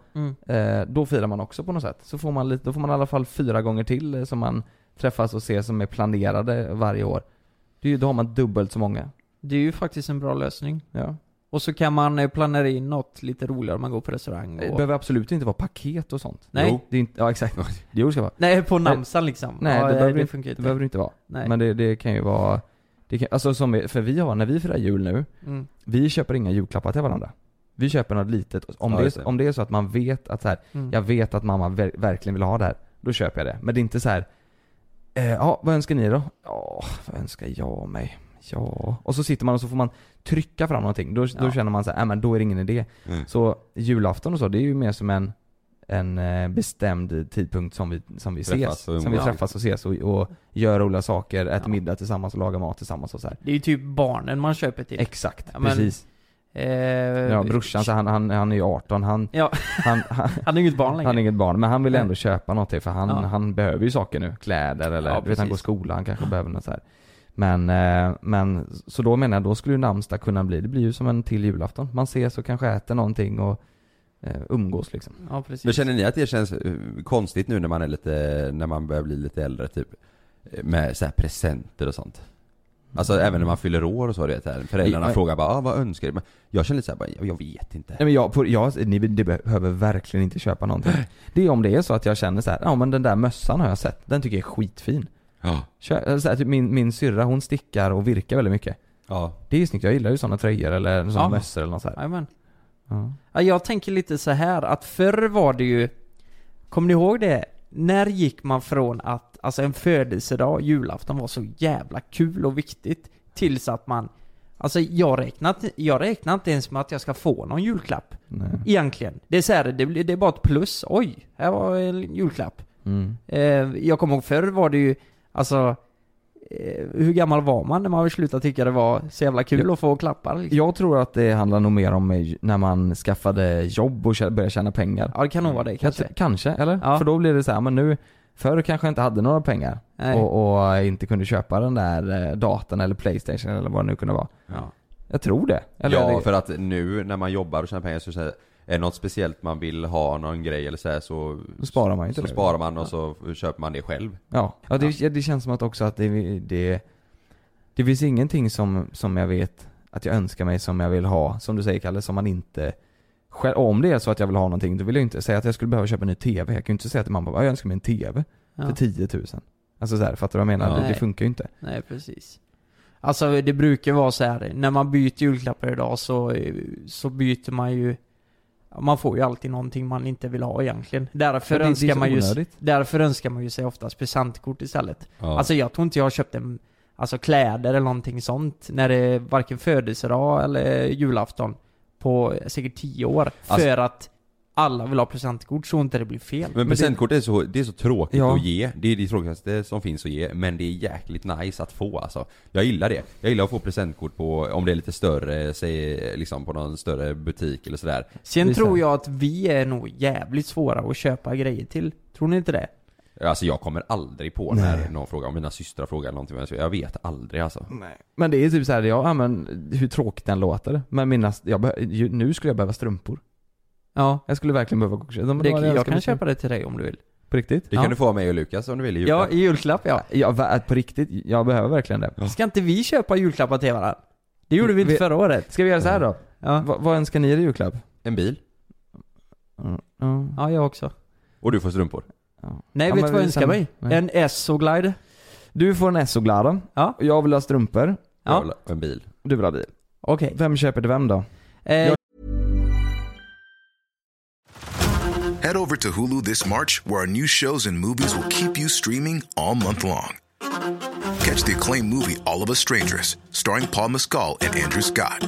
då firar man också på något sätt. Så får man då får man i alla fall 4 gånger till som man träffas och ses, som är planerade varje år. Då har man dubbelt så många. Det är ju faktiskt en bra lösning. Ja. Och så kan man planera in något lite roligare om man går på restaurang. Det behöver absolut inte vara paket och sånt. Nej. Jo, det är inte, ja, exakt. Det ska vara. Nej, på namnsdagen liksom. Nej, det behöver inte vara. Nej. Men det kan ju vara... Det kan, alltså som, för vi har, när vi firar jul nu, vi köper inga julklappar till varandra. Vi köper något litet. Om det är så att man vet att så här, jag vet att mamma verkligen vill ha det här, då köper jag det. Men det är inte så här, vad önskar ni då? Ja, vad önskar jag mig? Ja. Och så sitter man och så får man trycka fram någonting. Då känner man så här, men då är det ingen idé. Så julafton och så, det är ju mer som en en bestämd tidpunkt som vi träffas och ses och gör roliga saker, äter middag tillsammans och lagar mat tillsammans och så här. Det är ju typ barnen man köper till. Exakt, ja, men, precis. Brorsan så han är ju 18, han är inget barn längre. Han är inget barn, men han vill ändå köpa något för han behöver ju saker nu, kläder eller vet han går skolan, han kanske behöver något så här. Men så då menar jag, då skulle ju namnsdag kunna bli, det blir ju som en till julafton. Man ses och kanske äter någonting och umgås liksom. Ja, precis. Men känner ni att det känns konstigt nu när man börjar bli lite äldre typ med så här presenter och sånt? Alltså även när man fyller år och så, det här föräldrarna frågar bara vad önskar du? Men jag känner lite så här, jag vet inte. Nej, men ni behöver verkligen inte köpa någonting. Det är om det är så att jag känner så här, ja men den där mössan har jag sett, den tycker jag är skitfin. Ja. Så här, typ min syrra, hon stickar och virkar väldigt mycket. Ja. Det är ju snyggt, jag gillar ju sådana tröjor eller sådana mössor eller något så här. Amen. Ja. Jag tänker lite så här att förr var det ju, kommer ni ihåg det? När gick man från att alltså en födelsedag, julafton var så jävla kul och viktigt tills att man, alltså jag räknar inte ens med att jag ska få någon julklapp. Nej. Egentligen. Det är så här, det är bara ett plus. Oj, här var en julklapp. Mm. Jag kommer ihåg förr var det ju alltså hur gammal var man när man slutade tycka det var så jävla kul att få klappar liksom? Jag tror att det handlar nog mer om när man skaffade jobb och började tjäna pengar. Ja, det kan nog vara det kanske. Kanske, eller? Ja. För då blir det så här, men nu förr kanske jag inte hade några pengar och inte kunde köpa den där datorn eller PlayStation eller vad det nu kunde vara. Ja. Jag tror det. Eller för att nu när man jobbar och tjänar pengar så är det något speciellt man vill ha, någon grej eller så här, så sparar man inte, så sparar man och så köper man det själv. Ja, det känns som att också att det finns ingenting som jag vet att jag önskar mig, som jag vill ha, som du säger Kalle, som man inte själv, om det är så att jag vill ha någonting, då vill jag inte säga att jag skulle behöva köpa en ny TV. Jag kan ju inte säga till mamma jag önskar mig en TV för 10 000. Alltså så här, fattar du vad jag menar? Det funkar ju inte. Nej, precis. Alltså det brukar vara så här, när man byter julklappar idag så byter man ju. Man får ju alltid någonting man inte vill ha egentligen. Därför önskar man ju sig oftast presentkort istället. Ja. Alltså jag tror inte jag har köpt kläder eller någonting sånt när det är varken födelsedag eller julafton på säkert 10 år. Alltså, för att alla vill ha presentkort så inte det blir fel. Men presentkort är så tråkigt att ge. Det är det tråkigaste som finns att ge. Men det är jäkligt nice att få. Alltså. Jag gillar det. Jag gillar att få presentkort på, om det är lite större, säg, liksom på någon större butik eller sådär. Sen tror jag att vi är nog jävligt svåra att köpa grejer till. Tror ni inte det? Alltså jag kommer aldrig på när någon frågar, om mina systrar frågar någonting, jag vet aldrig alltså. Nej. Men det är typ såhär, hur tråkigt den låter. Men nu skulle jag behöva strumpor. Ja, jag skulle verkligen behöva också. Jag kan köpa det till dig om du vill. På riktigt? Det kan du få av mig och Lukas om du vill i julklapp. Ja, i julklapp, ja, på riktigt, jag behöver verkligen det. Ja. Ska inte vi köpa julklappar till varandra? Det gjorde vi inte förra året. Ska vi göra så här då? Ja. Vad önskar ni i julklapp? En bil. Mm. Ja, jag också. Och du får strumpor. Ja. Nej, vet du vad jag önskar mig? Nej. En SO-glide. Du får en SO-glide. Ja. Jag vill ha strumpor. Ja. Jag vill ha en bil. Du vill ha bil. Okej. Okay. Vem köper till vem då? Head over to Hulu this March, where our new shows and movies will keep you streaming all month long. Catch the acclaimed movie, All of Us Strangers, starring Paul Mescal and Andrew Scott.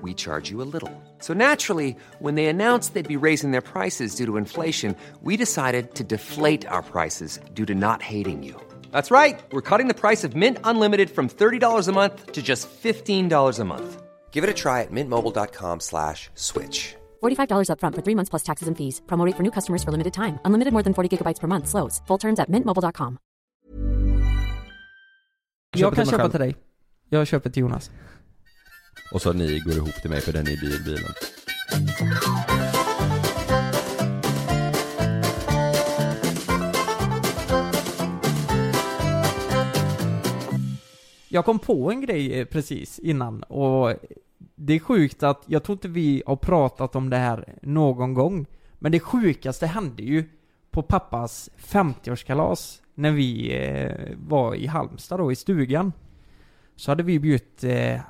we charge you a little. So naturally, when they announced they'd be raising their prices due to inflation, we decided to deflate our prices due to not hating you. That's right. We're cutting the price of Mint Unlimited from $30 a month to just $15 a month. Give it a try at mintmobile.com/switch. $45 up front for 3 months plus taxes and fees. Promo rate for new customers for limited time. Unlimited more than 40 gigabytes per month slows. Full terms at mintmobile.com. Jag kan köpa till dig. Jag köper till Jonas. Och så ni går ihop till mig för den är bilen. Jag kom på en grej precis innan. Och det är sjukt att jag tror inte vi har pratat om det här någon gång. Men det sjukaste hände ju på pappas 50-årskalas när vi var i Halmstad då, i stugan, så hade vi bjudit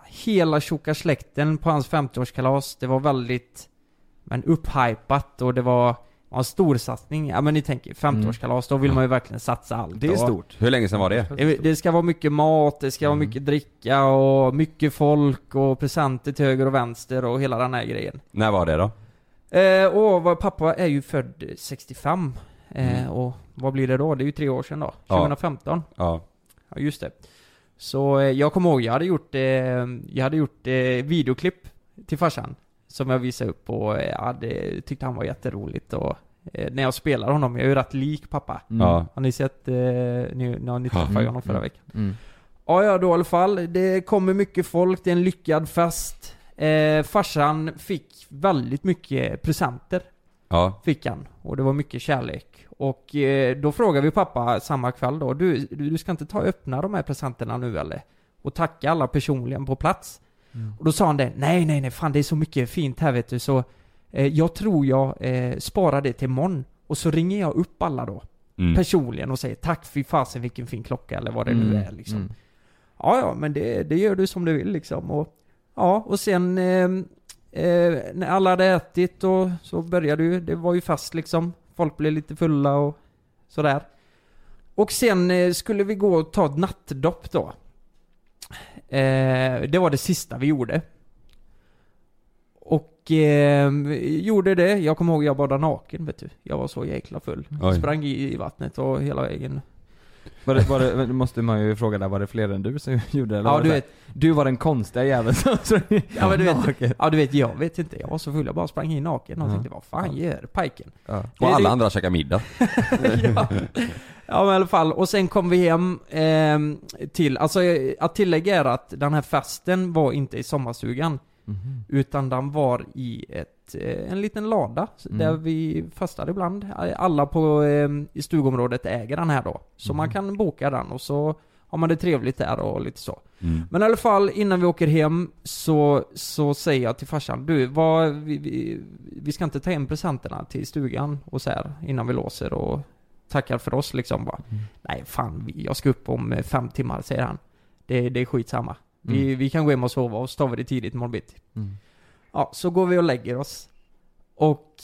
hela tjocka släkten på hans 50-årskalas. Det var väldigt upphypat och det var en stor satsning. Ja, men ni tänker 50-årskalas, då vill man ju verkligen satsa allt. Det är stort. Hur länge sedan var det? Det ska vara mycket mat, det ska vara mycket dricka och mycket folk och presenter till höger och vänster och hela den här grejen. När var det då? Pappa är ju född 65. Och vad blir det då? Det är ju 3 år sedan då, 2015. Ja, just det. Så jag kommer ihåg, jag hade gjort videoklipp till farsan som jag visade upp, och det tyckte han var jätteroligt. Och när jag spelar honom, jag är ju rätt lik pappa. Har ni sett när ni träffade honom förra veckan? Ja, då i alla fall. Det kommer mycket folk, det är en lyckad fest. Farsan fick väldigt mycket presenter. Fick han. Och det var mycket kärlek. Och då frågade vi pappa samma kväll då, du ska inte ta och öppna de här presenterna nu eller? Och tacka alla personligen på plats. Och då sa han det, nej, fan det är så mycket fint här vet du, så jag tror jag sparar det till imorgon. Och så ringer jag upp alla då personligen och säger tack för fasen vilken fin klocka eller vad det nu är liksom. Ja, men det gör du som du vill liksom. Och, ja, och sen när alla hade ätit och så började ju, det var ju fast liksom, folk blev lite fulla och sådär. Och sen skulle vi gå och ta ett nattdopp då. Det var det sista vi gjorde. Och gjorde det. Jag kommer ihåg jag badade naken vet du. Jag var så jäkla full. Sprang i vattnet och hela vägen. Var det, måste man ju fråga där, var det fler än du som gjorde det? Eller du var den konstiga jäveln som sprang jag vet inte, jag var så full, jag bara sprang in naken och tänkte, vad fan gör pajken? Och alla andra käkade middag. Men i alla fall, och sen kom vi hem till, alltså att tillägga är att den här festen var inte i sommarstugan, utan den var i en liten lada där vi fastade ibland. Alla i stugområdet äger den här då. Så man kan boka den och så har man det trevligt där och lite så. Men i alla fall innan vi åker hem så säger jag till farsan, vi ska inte ta hem presenterna till stugan och så här innan vi låser och tackar för oss liksom bara. Nej fan, jag ska upp om 5 timmar säger han. Det är skitsamma. Vi kan gå hem och sova och så tar vi det tidigt morgonbitti. Ja, så går vi och lägger oss. Och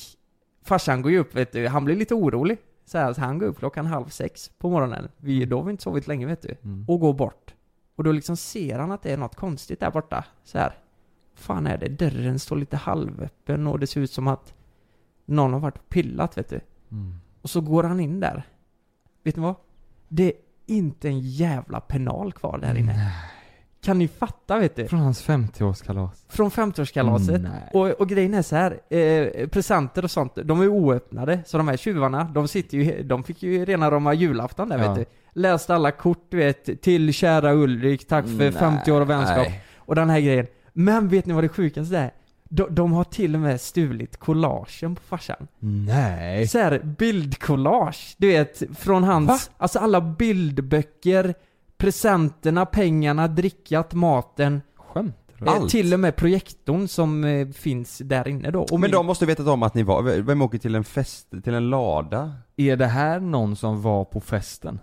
farsan går ju upp, vet du. Han blir lite orolig. Så han går upp klockan 5:30 på morgonen. Då har vi inte sovit länge, vet du. Och går bort. Och då liksom ser han att det är något konstigt där borta. Fan är det? Dörren står lite halvöppen och det ser ut som att någon har varit pillat, vet du. Och så går han in där. Vet ni vad? Det är inte en jävla penal kvar där inne. Kan ni fatta, vet du? Från hans 50-årskalas. Från 50-årskalaset. Och grejen är så här, presenter och sånt, de är ju oöppnade. Så de här tjuvarna, de fick ju rena rama julafton där, vet du. Läste alla kort, vet, till kära Ulrik, tack för 50 år av vänskap. Och den här grejen. Men vet ni vad det sjukaste är? De har till och med stulit collagen på farsan. Så här, bildcollage, du vet, från hans, alltså alla bildböcker, presenterna, pengarna, drickat, maten. Skämt. Allt. Till och med projektorn som finns där inne då. Men de måste veta om att ni var. Vem åker till en fest, till en lada? Är det här någon som var på festen?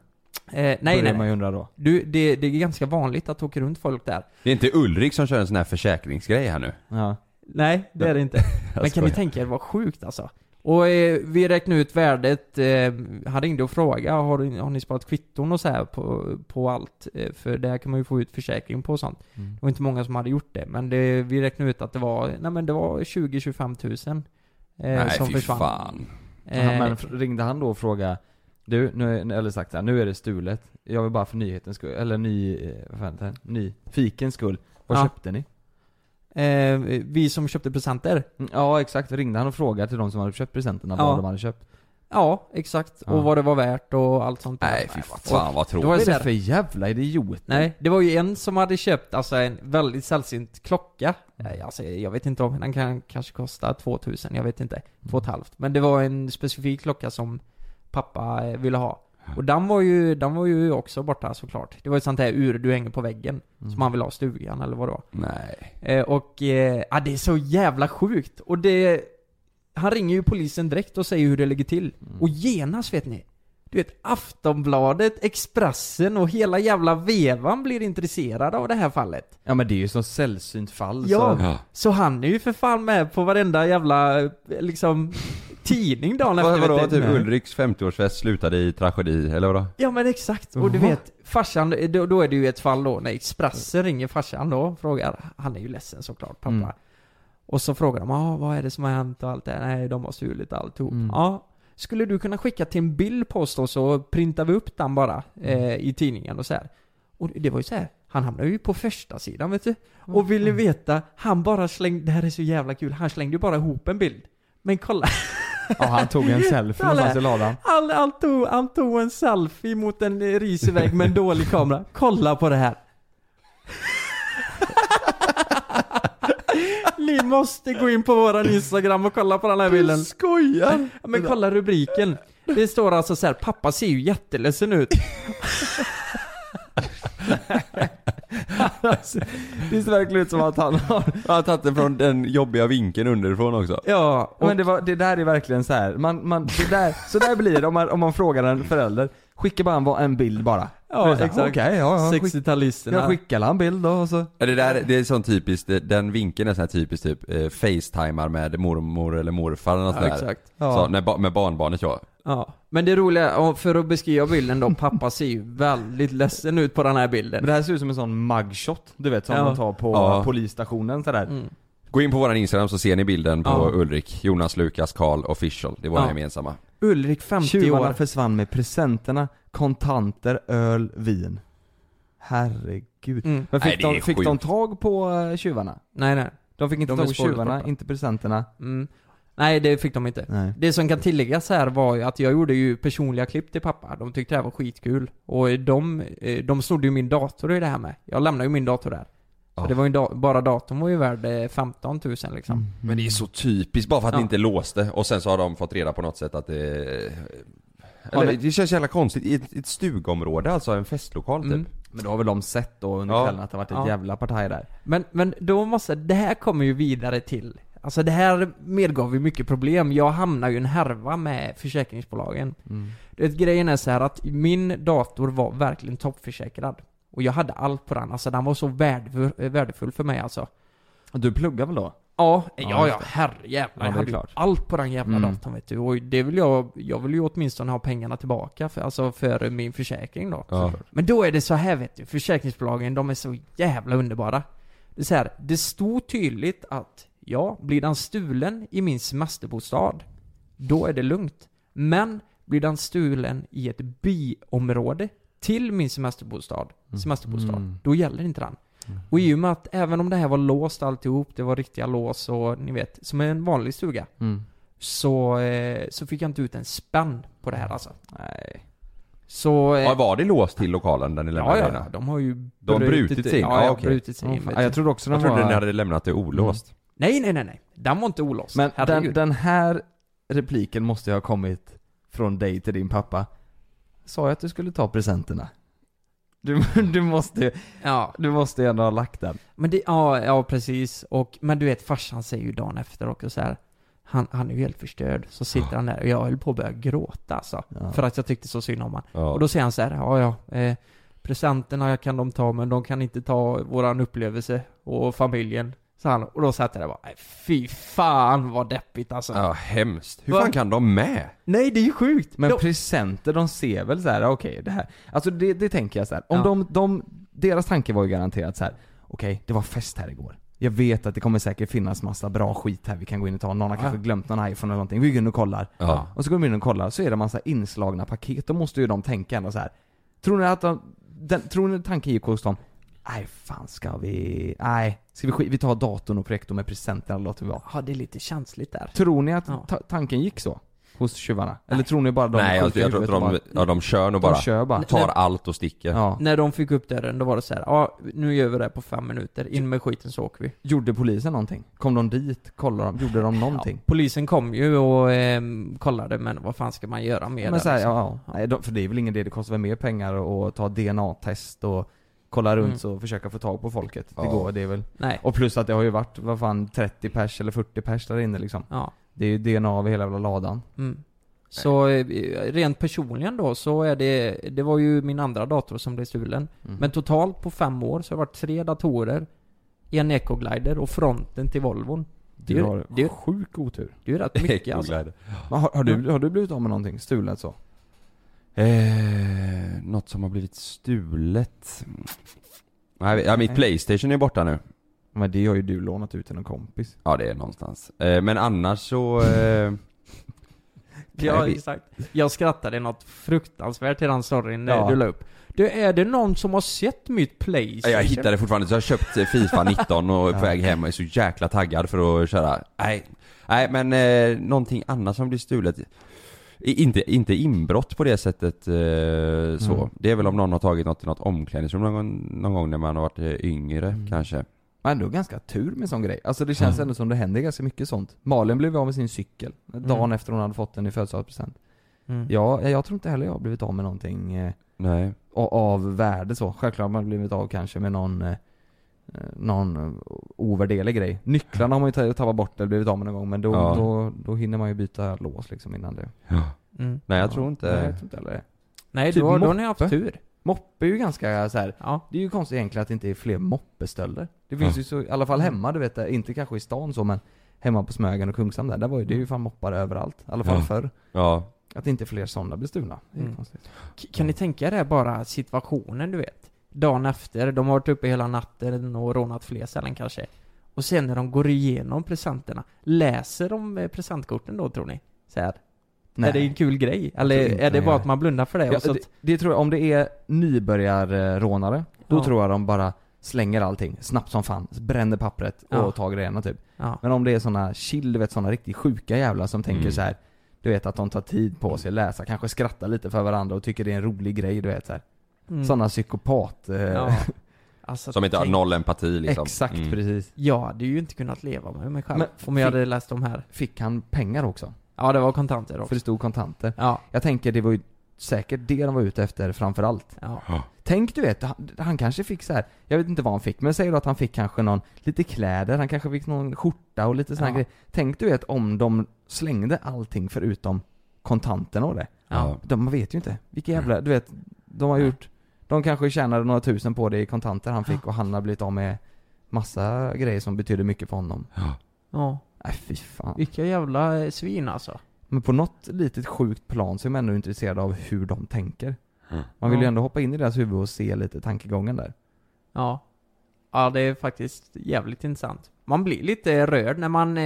Nej. Man då. Det är ganska vanligt att åka runt folk där. Det är inte Ulrik som kör en sån här försäkringsgrej här nu. Ja. Nej, det är det inte. Men kan ni tänka er vad sjukt alltså. Och vi räknade ut värdet. Han ringde och frågade, har ni sparat kvitton och så här på allt? För där kan man ju få ut försäkring på och sånt. Det var inte många som hade gjort det. Men vi räknade ut att det var 20-25 000 som försvann. Fan. Men ringde han då och frågade, du, nu är det stulet. Jag vill bara för nyhetens skull, eller ny fikens skull. Vad köpte ni? Vi som köpte presenter. Ja, exakt. Ringde han och frågade till de som hade köpt presenterna vad de hade köpt. Ja, exakt. Och vad det var värt och allt sånt där. Nej, fan vad tråkigt. Det var så för jävla idiot. Nej, det var ju en som hade köpt en väldigt sällsynt klocka. Jag vet inte om den kanske kosta 2000, jag vet inte. 2,5. Men det var en specifik klocka som pappa ville ha. Och den var ju också borta såklart. Det var ju sånt här ur du hänger på väggen som man vill ha stugan eller vad det var. Det är så jävla sjukt. Och han ringer ju polisen direkt och säger hur det ligger till. Och genast vet ni, Du vet, Aftonbladet, Expressen och hela jävla vevan blir intresserade av det här fallet. Ja, men det är ju så sällsynt fall. Ja, så han är ju för fan med på varenda jävla liksom tidning dagen efter. Vadå, typ Ulriks 50-årsfest slutade i tragedi, eller vadå? Ja, men exakt. Och du vet, farsan, då är det ju ett fall då när Expressen ringer farsan då och frågar. Han är ju ledsen såklart, pappa. Mm. Och så frågar de, vad är det som har hänt och allt det? Nej, de har stulit alltihop. Mm. Ja. Skulle du kunna skicka till en bild på oss och så printar vi upp den bara i tidningen och så här. Och det var ju så här, han hamnade ju på första sidan, vet du. Och vill ni veta, han bara slängde, det här är så jävla kul, han slängde ju bara ihop en bild. Men kolla. Ja, han tog en selfie någonstans i ladan. Han tog en selfie mot en risig vägg med en dålig kamera. Kolla på det här. Ni måste gå in på våran Instagram och kolla på den här bilden. Du skojar. Men kolla rubriken. Det står alltså så här: pappa ser ju jätteledsen ut. Det ser verkligen ut som att han har tagit den från den jobbiga vinkeln underifrån också. Ja, och men det där är verkligen så här. Så där blir det om man frågar en förälder. Skicka bara en bild bara. Ja, exakt. Okay, ja, 60-talisterna. Jag skickade en bild då och så. Ja, det är sån typiskt, den vinkeln är sån här typiskt typ facetimar med mormor eller morfar eller sådär. Ja, exakt. Ja. Så med barnbarnet jag. Ja, men det roliga, för att beskriva bilden då, pappa ser ju väldigt ledsen ut på den här bilden. Men det här ser ut som en sån mugshot, du vet, som man tar på polisstationen sådär. Mm. Gå in på våran Instagram så ser ni bilden på Ulrik, Jonas, Lukas, Karl Official. Det var gemensamma. Ulrik 50 år försvann med presenterna, kontanter, öl, vin. Herregud. Mm. Men fick de tag på tjuvarna? Nej. De fick inte tag på tjuvarna, inte presenterna. Mm. Nej, det fick de inte. Nej. Det som kan tilläggas här var ju att jag gjorde ju personliga klipp till pappa. De tyckte det här var skitkul. Och de snodde ju min dator i det här med. Jag lämnade ju min dator där. Det var ju bara datorn var ju värd 15 000 liksom. Mm. Men det är så typiskt, bara för att det inte låste. Och sen så har de fått reda på något sätt att det... Det känns jävla konstigt. I ett stugområde, alltså en festlokal typ. Mm. Men då har väl de sett då under kvällen att det har varit ett jävla partaj där. Men då det här kommer ju vidare till... Alltså det här medgav ju mycket problem. Jag hamnar ju en härva med försäkringsbolagen. Mm. Grejen är så här att min dator var verkligen toppförsäkrad. Och jag hade allt på den. Alltså den var så värdefull för mig alltså. Du pluggar väl då? Ja, herrejävlar. Jag hade allt på den jävla datorn, vet du. Och det vill jag vill ju åtminstone ha pengarna tillbaka för min försäkring då. Ja. Men då är det så här, vet du. Försäkringsbolagen, de är så jävla underbara. Det är så här, det stod tydligt att blir den stulen i min semesterbostad, då är det lugnt. Men blir den stulen i ett byområde till min semesterbostad, då gäller inte den. Och i och med att även om det här var låst alltihop, det var riktiga lås och ni vet, som en vanlig stuga, så fick jag inte ut en spänn på det här alltså. Nej. Så, var det låst till lokalen där ni lämnade? Ja, de har ju brutit sig in. Ja, okay. Brutit sig in. Jag trodde också ni hade lämnat det olåst. Nej. Den var inte olåst. Men den här repliken måste ha kommit från dig till din pappa. Sa jag att du skulle ta presenterna? Du måste ändå ha lagt den. Men det, precis. Men du vet, farsan säger ju dagen efter också så här, han är ju helt förstörd. Så sitter han där och jag höll på att börja gråta alltså, för att jag tyckte så synd om han. Och då säger han så här, presenterna kan de ta, men de kan inte ta våran upplevelse och familjen. Och då satt jag där och bara, fy fan vad deppigt alltså. Ja, hemskt. Hur fan kan de med? Nej, det är ju sjukt. Men presenter, de ser väl så här, okej, det här. Alltså det tänker jag så här. Om deras tanke var ju garanterat så här, okej, det var fest här igår. Jag vet att det kommer säkert finnas massa bra skit här. Vi kan gå in och ta, någon har kanske glömt någon iPhone eller någonting. Vi går in och kollar. Ja. Och så går vi in och kollar, så är det massa inslagna paket. Då måste ju de tänka ändå så här. Tror ni tanken gick hos dem? Nej, fan vi tar datorn och projektorn med presenterna, låter vi vara. Ja, det är lite känsligt där. Tror ni att tanken gick så hos tjuvarna? Eller tror ni bara de... Nej, jag tror att de kör och bara tar allt och sticker. Ja. När de fick upp dörren, då var det så här, nu gör vi det på 5 minuter, in med skiten så åker vi. Gjorde polisen någonting? Kom de dit, kollade de, gjorde de någonting? Ja, polisen kom ju och kollade, men vad fan ska man göra med det? För det är väl ingen idé, det kostar väl mer pengar att ta DNA-test och kolla runt och försöka få tag på folket. Det går det väl. Nej. Och plus att det har ju varit 30 pers eller 40 pers där inne liksom. Ja. Det är ju DNA över hela ladan. Mm. Så rent personligen då så är det var ju min andra dator som blev stulen. Mm. Men totalt på 5 år så har det varit 3 datorer, en Ecoglider och fronten till Volvon. Du har sjuk otur. Det är ju rätt mycket alltså. Har du blivit av med någonting stulet så? Något som har blivit stulet? Nej, mitt PlayStation är borta nu. Men det har ju du lånat ut till någon kompis. Ja, det är någonstans. Men annars så... Ja, exakt. Jag skrattade något fruktansvärt till den storyn när du la upp. Du, är det någon som har sett mitt PlayStation? Jag hittade fortfarande, så jag köpte FIFA 19 och är på väg hem och är så jäkla taggad för att köra. Nej, men någonting annat som blir stulet. Inte inbrott på det sättet så. Mm. Det är väl om någon har tagit något i något omklädningsrum någon gång när man har varit yngre kanske. Men då ganska tur med sån grej. Alltså det känns ändå som det händer ganska mycket sånt. Malin blev av med sin cykel dagen efter hon hade fått den i födelsedagspresent. Mm. Ja, jag tror inte heller jag har blivit av med någonting nej. Av värde så. Självklart har man blivit av kanske med någon ovärdelig grej. Nycklarna har man ju tappat bort eller blivit av med någon gång, men då hinner man ju byta lås liksom innan det. Ja. Mm. Nej, jag tror inte. Nej, jag tror inte heller. Nej, typ då har ni haft tur. Moppe är ju ganska så här. Ja. Det är ju konstigt egentligen att det inte är fler moppestölder. Det finns ju så, i alla fall hemma, du vet, inte kanske i stan så, men hemma på Smögen och Kungsbacka där var ju det ju fan moppar överallt, i alla fall förr. Ja. Att inte fler sådana blir stulna. Kan ni tänka er bara situationen, du vet? Dagen efter, de har varit uppe hela natten och rånat fler ställen kanske. Och sen när de går igenom presenterna, läser de presentkorten då, tror ni? Så här. Nej. Är det en kul grej? Eller är det bara att man blundar för det? Ja, det tror jag, om det är nybörjarrånare, då tror jag de bara slänger allting snabbt som fan, bränner pappret och tar grejerna typ. Ja. Men om det är såna chill, du vet, såna riktigt sjuka jävlar som tänker så här, du vet, att de tar tid på sig att läsa, kanske skrattar lite för varandra och tycker det är en rolig grej, du vet så här. Såna psykopat alltså, som inte har noll empati liksom. Exakt, precis. Ja, det är ju inte kunnat leva med mig själv. Men om jag hade läst de här. Fick han pengar också? Ja, det var kontanter också. För det stod kontanter. Ja. Jag tänker det var ju säkert det de var ute efter framförallt. Ja. Tänk, du vet, han kanske fick så här, jag vet inte vad han fick, men säg då att han fick kanske någon lite kläder, han kanske fick någon skjorta och lite sån här grej. Tänk, du vet, om de slängde allting förutom kontanterna och det. Ja. De vet ju inte. Vilka jävla, du vet, de har gjort, de kanske tjänade några tusen på det i kontanter han fick och han har blivit av med massa grejer som betyder mycket för honom. Ja. Nej, fy fan. Vilka jävla svin alltså. Men på något litet sjukt plan så är man ändå intresserad av hur de tänker. Man vill ju ändå hoppa in i deras huvud och se lite tankegången där. Ja, det är faktiskt jävligt intressant. Man blir lite rörd när man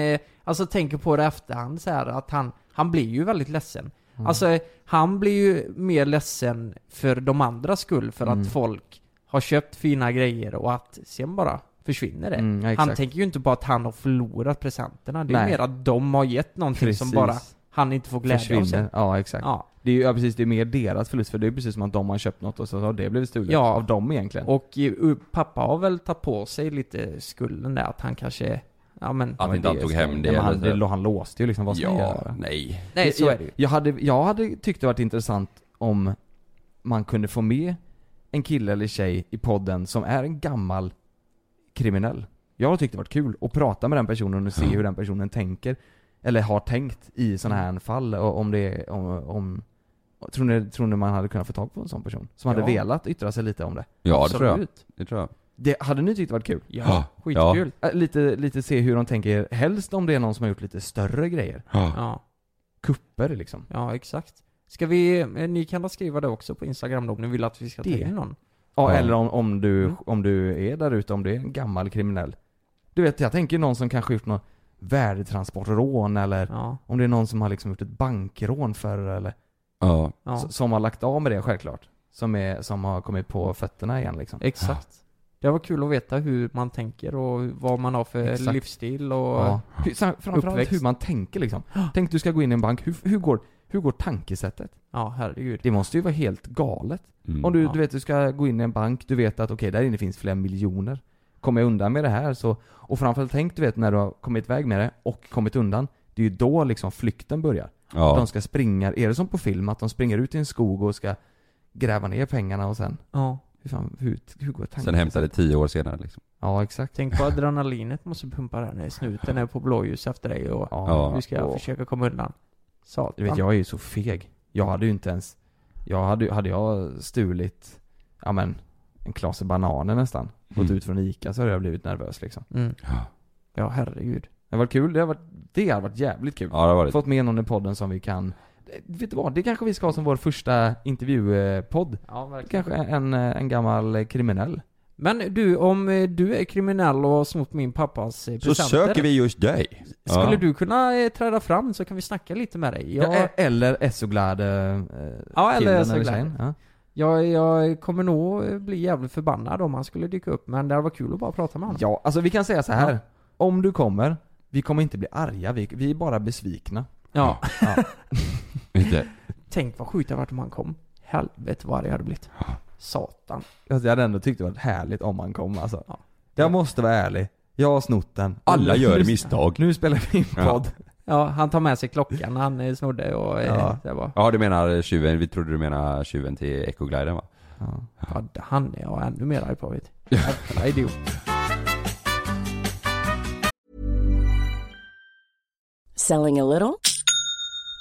alltså tänker på det efterhand så här, att han blir ju väldigt ledsen. Alltså han blir ju mer ledsen för de andra skull, för att folk har köpt fina grejer och att sen bara försvinner det. Ja, han tänker ju inte på att han har förlorat presenterna. Det är mer att de har gett någonting som bara han inte får glädje av sig. Ja, exakt. Ja. Det är ju precis, det är mer deras förlust, för det är precis som att de har köpt något och så har det blivit stulet av dem egentligen. Och pappa har väl tagit på sig lite skulden där, att han kanske att inte han tog hem det. Han låste ju liksom vad som göra. Nej, så är det ju. Jag hade tyckt det varit intressant om man kunde få med en kille eller tjej i podden som är en gammal kriminell. Jag tyckte det varit kul att prata med den personen och se hur den personen tänker eller har tänkt i såna här fall, och om det tror ni man hade kunnat få tag på en sån person som hade velat yttra sig lite om det. Ja, det tror jag. Det hade ni tyckt varit kul. Ja, skitkul. Ja. Lite se hur de tänker, helst om det är någon som har gjort lite större grejer. Ja. Kupper liksom. Ja, exakt. Ska vi, ni kan bara skriva det också på Instagram om ni vill att vi ska ta in någon. Ja, eller om du är där ute, om du är en gammal kriminell. Du vet, jag tänker någon som kanske gjort något värdetransportrån, eller om det är någon som har liksom gjort ett bankrån för, eller som har lagt av med det självklart, som har kommit på fötterna igen liksom. Exakt. Det var kul att veta hur man tänker och vad man har för livsstil och framförallt hur man tänker liksom. Tänk, du ska gå in i en bank, hur går tankesättet? Ja, herregud. Det måste ju vara helt galet. Om du vet, du ska gå in i en bank, du vet att okej, där inne finns flera miljoner. Kommer jag undan med det här så, och framförallt tänk, du vet, när du har kommit iväg med det och kommit undan, det är ju då liksom flykten börjar. Ja. De ska springa, är det som på film att de springer ut i en skog och ska gräva ner pengarna och sen hur går tanken? Sen hämtar det 10 år senare liksom. Ja, exakt. Tänk på adrenalinet måste pumpa där när snuten är på blåljus efter dig och nu ska jag försöka komma undan. Satan. Du vet, jag är ju så feg. Jag hade ju inte ens... Hade jag stulit en klase bananer nästan, gått ut från Ica, så hade jag blivit nervös liksom. Mm. Ja, herregud. Det var kul. Det har varit jävligt kul. Ja, det har varit. Fått med någon i podden som vi kan... Vet du vad? Det kanske vi ska ha som vår första intervjupodd. Ja, verkligen. Kanske en gammal kriminell. Men du, om du är kriminell och har snott min pappas presenter, så söker vi just dig. Skulle du kunna träda fram så kan vi snacka lite med dig. Eller är så glad. Ja, eller är så glad. Ja. Jag kommer nog bli jävligt förbannad om han skulle dyka upp. Men det var kul att bara prata med honom. Ja, alltså vi kan säga så här. Ja. Om du kommer, vi kommer inte bli arga. Vi är bara besvikna. Ja. Ja. Tänk vad sjukt det hade varit om han kom. Helvete vad det hade blivit. Satan. Jag hade ändå tyckt det var härligt om han kom. Alltså. Ja. Jag måste vara ärlig. Jag har snott den. Alla gör misstag. Nu spelar vi en podd. Ja, han tar med sig klockan. Han snodde och... Ja, du menar tjuven. Vi trodde du menar tjuven till Ecogliden, va? Ja. Ja. Ja, han är jag ännu mer arg på, vet du. Jävla idiot. Selling a little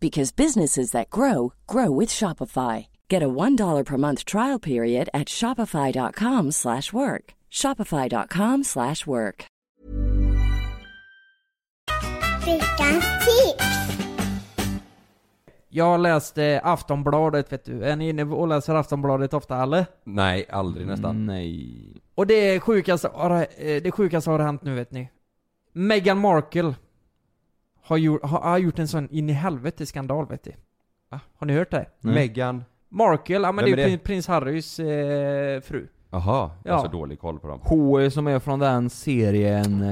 Because businesses that grow, grow with Shopify. Get a $1 per month trial period at shopify.com/work. Shopify.com/work. Jag läste Aftonbladet, vet du. Är ni inne och läser Aftonbladet ofta, eller? Nej, aldrig nästan. Nej. Och det sjukaste har hänt nu, vet ni. Meghan Markle har gjort en sån in i helvete skandal, vet du. Va? Har ni hört det? Mm. Meghan Markle, ja, men det är prins Harrys fru. Aha, jag har så dålig koll på dem. Hon som är från den serien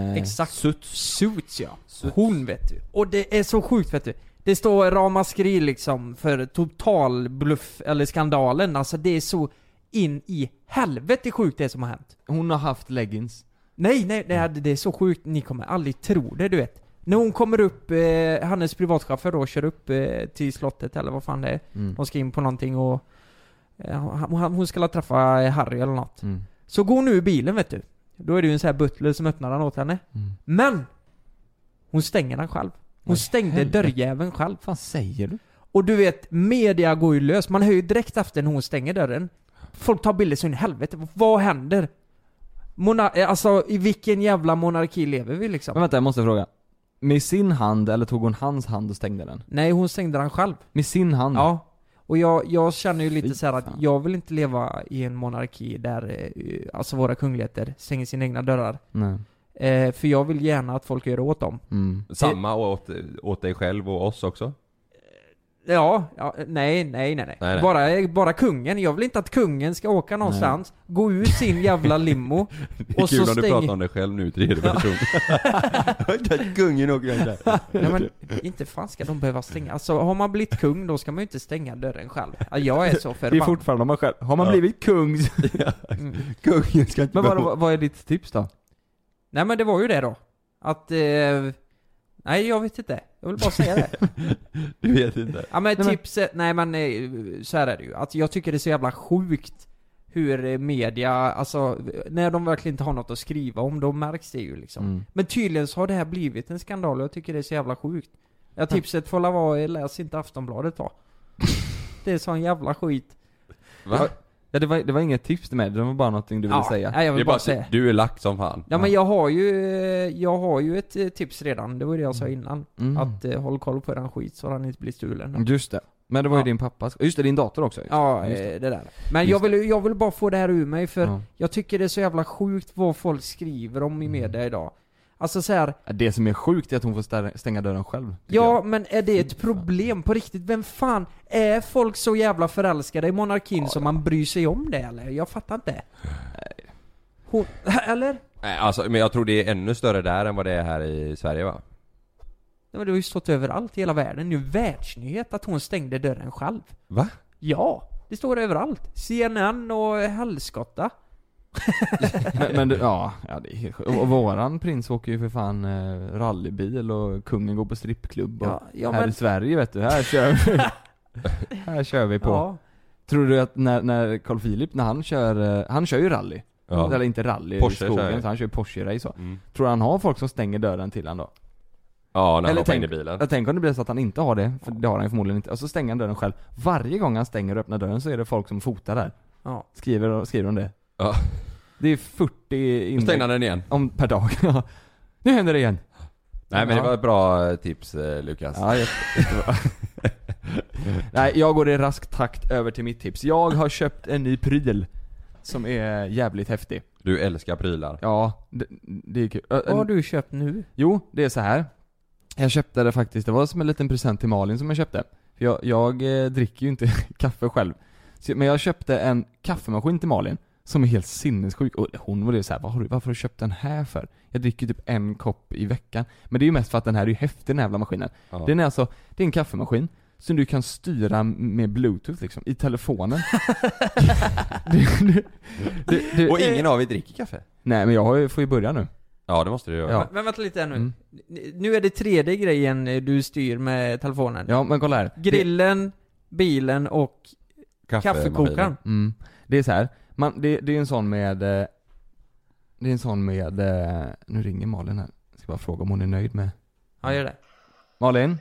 Suits, ja. Suits. Hon, vet du. Och det är så sjukt, vet du. Det står ramaskri liksom för total bluff eller skandalen. Alltså det är så in i helvete sjukt det som har hänt. Hon har haft leggings. Nej, det är så sjukt. Ni kommer aldrig tro det, du vet. När hon kommer upp, hennes privatchaufför då kör upp till slottet eller vad fan det är. Mm. De ska in på någonting och hon ska träffa Harry eller något. Mm. Så går hon ur bilen, vet du. Då är det ju en sån här butler som öppnar den åt henne. Mm. Men hon stänger den själv. Hon stängde dörrjäveln själv. Vad säger du? Och du vet, media går ju lös. Man hör ju direkt efter när hon stänger dörren. Folk tar bilder så in i helvete. Vad händer? I vilken jävla monarki lever vi liksom? Men vänta, jag måste fråga. Med sin hand eller tog hon hans hand och stängde den? Nej, hon stängde den själv. Med sin hand? Ja. Och jag känner ju lite så här att jag vill inte leva i en monarki där våra kungligheter stänger sina egna dörrar. Nej. För jag vill gärna att folk gör åt dem. Mm. Samma åt dig själv och oss också? Nej. Bara kungen. Jag vill inte att kungen ska åka någonstans, gå ur sin jävla limo. Det är och kul så om du pratar om dig själv nu till tredje person. Att kungen åker där. Nej, men inte fan ska de behöva stänga. Alltså har man blivit kung då ska man ju inte stänga dörren själv. Jag är så förbannad. Det är fortfarande man själv. Har man blivit kung? Kungen ska inte. Men vad är ditt tips då? Nej, men det var ju det då. Att... nej, jag vet inte. Jag vill bara säga det. Du vet inte. Ja, men tipset... Nej, men så här är det ju. Att jag tycker det är så jävla sjukt hur media... Alltså, när de verkligen inte har något att skriva om, då märks det ju liksom. Mm. Men tydligen så har det här blivit en skandal och jag tycker det är så jävla sjukt. Ja, tipset får vara... Läs inte Aftonbladet, va? Det är sån jävla skit. Va? Ja, det var inget tips till mig. Det var bara någonting du ville säga. Nej, jag vill bara säga. Du är lagt som fan. Ja, men jag har ju ett tips redan. Det var det jag sa innan. Mm. Att håll koll på den skit så han inte blir stulen. Just det. Men det var ju din pappa. Just det, din dator också. Ja, det där. Men jag vill bara få det här ur mig. För jag tycker det är så jävla sjukt vad folk skriver om i media idag. Alltså så här, det som är sjukt är att hon får stänga dörren själv. Ja, men är det ett problem på riktigt? Vem fan är folk så jävla förälskade i monarkin som man bryr sig om det? Eller? Jag fattar inte. Eller? Nej, alltså, men jag tror det är ännu större där än vad det är här i Sverige, va? Det har ju stått överallt i hela världen. Nu världsnyhet att hon stängde dörren själv. Va? Ja, det står överallt. CNN och helskotta. men det är helt sjukt. Och våran prins åker ju för fan rallybil och kungen går på strippklubb och i Sverige vet du, här kör vi. Här kör vi på. Ja. Tror du att när Carl Philip när han kör ju rally. Ja. Eller inte rally Porsche, i skogen så han kör Porsche-race så. Mm. Tror han har folk som stänger dörren till han då? Ja, när han stänger bilen. Jag tänker om det blir så att han inte har det, för det har han ju förmodligen inte. Och så stänger han dörren själv. Varje gång han stänger och öppnar dörren så är det folk som fotar där. Ja. Skriver om det. Ja. Det är 40 inlägg. Stänger den igen per dag. Nu händer det igen. Nej, men det var ett bra tips, Lukas. Ja, jättebra. Nej, jag går i rask takt över till mitt tips. Jag har köpt en ny pryl som är jävligt häftig. Du älskar prylar. Ja, det är kul. Vad har du köpt nu? Jo, det är så här. Jag köpte det faktiskt. Det var som en liten present till Malin som jag köpte. För jag dricker ju inte kaffe själv. Men jag köpte en kaffemaskin till Malin som är helt sinnessjuk. Och hon var ju så här, varför har du köpt den här för? Jag dricker typ en kopp i veckan. Men det är ju mest för att den här är ju häftig, den här jävla maskinen. Ja. Den är alltså, det är en kaffemaskin som du kan styra med Bluetooth liksom, i telefonen. Och ingen av er dricker kaffe. Nej, men får ju börja nu. Ja, det måste du göra. Ja. Men vänta lite nu. Mm. Nu är det 3D-grejen du styr med telefonen. Ja, men kolla här. Grillen, bilen och kaffekokaren. Mm. Det är så här. Det är en sån med... Det är en sån med... Nu ringer Malin här. Jag ska bara fråga om hon är nöjd med... Ja, gör det. Malin?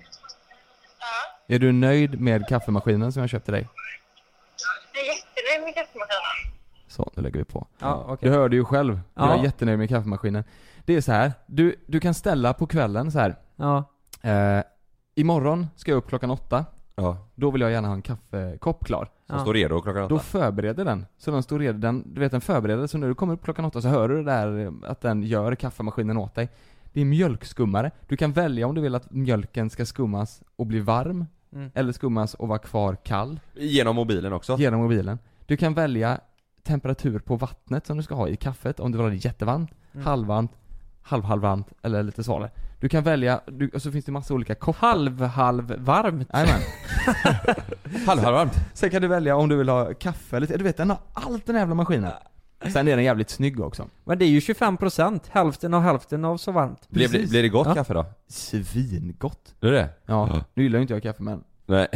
Ja? Är du nöjd med kaffemaskinen som jag köpte dig? Jag är jättenöjd med kaffemaskinen. Så, nu lägger vi på. Ja, okay. Du hörde ju själv. Ja. Jag är jättenöjd med kaffemaskinen. Det är så här. Du kan ställa på kvällen så här. Ja. Imorgon ska jag upp klockan 8. Ja. Då vill jag gärna ha en kaffekopp klar. Som står redo klockan 8. Då förbereder den. Så den står redo. Du vet, den förbereder. Så när du kommer upp klockan 8 så hör du det där att den gör kaffemaskinen åt dig. Det är mjölkskummare. Du kan välja om du vill att mjölken ska skummas och bli varm. Mm. Eller skummas och vara kvar kall. Genom mobilen också. Genom mobilen. Du kan välja... temperatur på vattnet som du ska ha i kaffet, om du vill ha det jättevarmt, halvvarmt, halvvarmt eller lite svalare. Du kan välja, och så finns det massa olika koppar. Halvvarmt. Amen. Halvvarmt. Sen kan du välja om du vill ha kaffe eller du vet, den har allt den jävla maskinen. Sen är den jävligt snygg också. Men det är ju 25%, hälften av så varmt. Blir det gott kaffe då? Svingott. Är det? Ja. Nu gillar ju inte jag kaffe, men nej.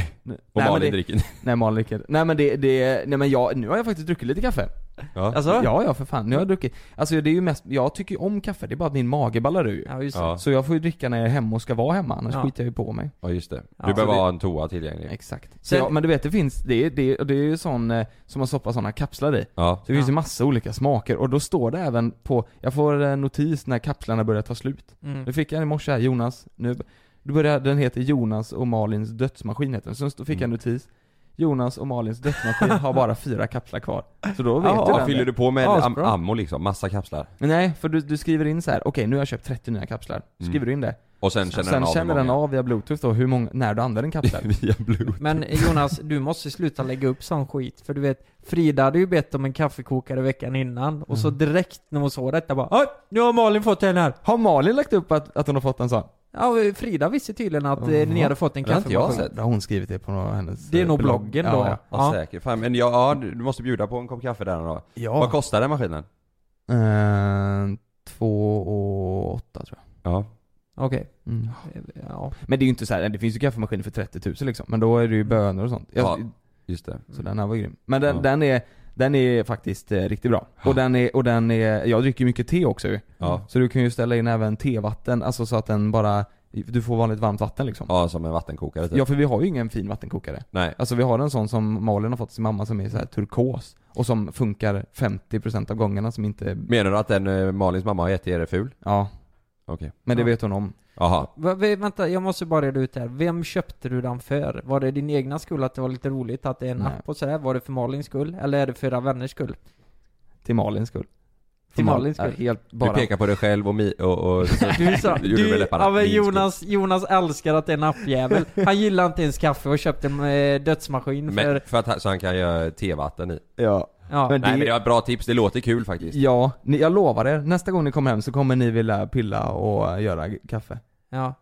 Och Malin dricker. Nej, Malin dricker. Nej, men nu har jag faktiskt druckit lite kaffe. Ja. Alltså? Ja, för fan. Nu har jag druckit. Alltså det är ju mest, jag tycker ju om kaffe, det är bara att min mage ballar ur. Ja, just det. Ja. Så jag får ju dricka när jag är hemma och ska vara hemma, annars skiter jag ju på mig. Ja, just det. Du behöver ha en toa tillgänglig. Exakt. Så men du vet, det finns det är ju sån som man stoppar såna kapslar i. Ja. Så det finns ju massa olika smaker, och då står det även på, jag får en notis när kapslarna börjar ta slut. Mm. Nu fick jag en i morse här, Jonas, nu den heter Jonas och Malins dödsmaskin heter den. Sen fick jag en notis. Jonas och Malins dödsmaskin har bara 4 kapslar kvar. Så då vet du fyller du på med ammo liksom, massa kapslar. Nej, för du skriver in så här, okej, nu har jag köpt 30 nya kapslar. Skriver du in det. Och sen känner den av via Bluetooth då, hur många, när du använder en kapsel. Via Bluetooth. Men Jonas, du måste sluta lägga upp sån skit. För du vet, Frida hade ju bett om en kaffekokare veckan innan. Och så direkt när hon såg detta bara, nu har Malin fått den här. Har Malin lagt upp att hon har fått en sån? Ja, Frida visste tydligen att ni hade fått en kaffemaskin. Ja, hon skrivit det på hennes... Det är nog bloggen då. Ja, säkert. Fan, men du måste bjuda på en kopp kaffe där då. Ja. Vad kostar den maskinen? 2,8 tror jag. Ja. Okej. Mm. Ja. Men det är ju inte så här, det finns ju kaffemaskiner för 30 000 liksom, men då är det ju bönor och sånt. Ja, just det. Så den här var grym. Men den är faktiskt riktigt bra. Och den är jag dricker ju mycket te också ju. Ja. Så du kan ju ställa in även tevatten, alltså så att den bara, du får vanligt varmt vatten liksom. Ja, som en vattenkokare typ. Ja, för vi har ju ingen fin vattenkokare. Nej. Alltså vi har en sån som Malin har fått sin mamma som är så här turkos och som funkar 50% av gångerna som inte... Menar du att den Malins mamma har gett er ful? Ja. Okay. Men det vet hon om. Aha. Vänta, jag måste bara reda ut här. Vem köpte du den för? Var det din egna skull att det var lite roligt att det är en app och sådär? Var det för Malins skull? Eller är det för era vänners skull? Till Malins skull. Helt bara. Du pekar på dig själv och så Jonas älskar att det är en appjävel. Han gillar inte ens kaffe och köpte en dödsmaskin så han kan göra tevatten i. Ja. Ja. Men det är ett bra tips, det låter kul faktiskt. Ja, jag lovar er, nästa gång ni kommer hem så kommer ni vilja pilla och göra kaffe. Ja,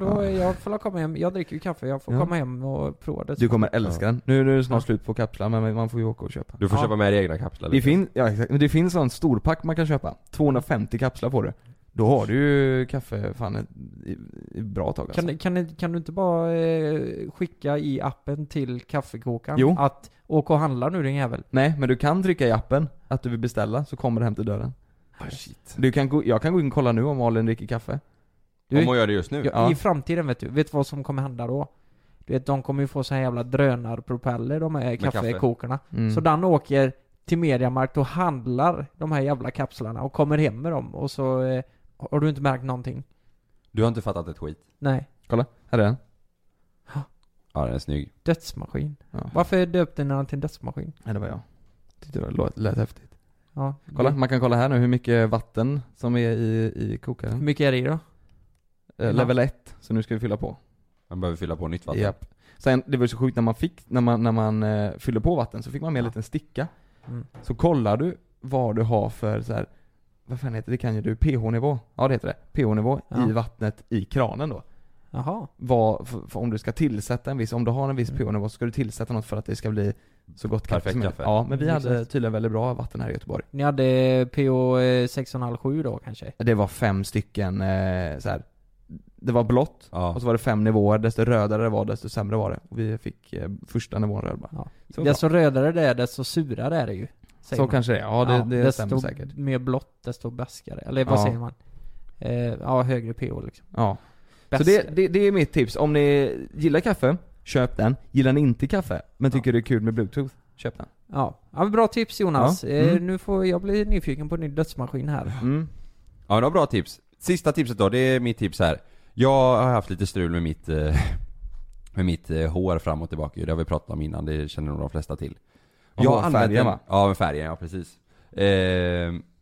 då jag får komma hem. Jag dricker ju kaffe, jag får komma hem och prova det. Du kommer älska den. Nu är det snart slut på kapslar, men man får ju åka och köpa. Du får köpa med dig egna kapslar. Det finns, exakt. Men det finns en storpack man kan köpa. 250 kapslar på det. Då har du ju kaffe fan ett bra tag alltså. Kan du inte bara skicka i appen till kaffekokaren att åka och handla nu din jävel? Nej, men du kan trycka i appen att du vill beställa, så kommer det hem till dörren. Oh, shit. Jag kan gå in och kolla nu om Malin dricker kaffe. Om man gör det just nu. I framtiden vet du vad som kommer hända då? Du vet, de kommer ju få så här jävla drönarpropeller, de här kaffekokarna. Så den åker till Mediamarkt och handlar de här jävla kapslarna och kommer hem med dem. Och så har du inte märkt någonting. Du har inte fattat ett skit. Nej. Kolla, här är den. Ja, den är snygg. Dödsmaskin. Ja. Varför döpte ni den till dödsmaskin? Nej, det var jag. Tyckte det lät häftigt. Ja. Kolla, man kan kolla här nu hur mycket vatten som är i kokaren. Hur mycket är det i då? Level 1, så nu ska vi fylla på. Man behöver fylla på nytt vatten. Yep. Sen, det var så sjukt när man fyller på vatten så fick man med en liten sticka. Mm. Så kollar du vad du har för så här, vad fan heter det? Kan ju du pH-nivå? Ja, det heter det. pH-nivå i vattnet i kranen då. Jaha. För om du ska tillsätta om du har en viss pH-nivå så ska du tillsätta något för att det ska bli så gott kaffe. Ja, men vi hade tydligen väldigt bra vatten här i Göteborg. Ni hade pH 6,5-7 då kanske? Det var 5 stycken så här. Det var blått och så var det 5 nivåer. Desto rödare det var, desto sämre var det. Och vi fick första nivån röd bara. Ja. Desto rödare det är, desto surare är det ju. Så man. Kanske det är. Ja, det stämmer säkert. Desto mer blått, desto bäskare. Eller vad säger man? Högre pH liksom. Ja. Så det är mitt tips. Om ni gillar kaffe, köp den. Gillar ni inte kaffe, men tycker det är kul med Bluetooth, köp den. Ja, bra tips Jonas. Nu får jag bli nyfiken på en ny dödsmaskin här. Mm. Ja, det var bra tips. Sista tipset då, det är mitt tips här. Jag har haft lite strul med mitt hår fram och tillbaka. Det har vi pratat om innan, det känner nog de flesta till. Jag färgen, va? Ja, med färgen, ja precis.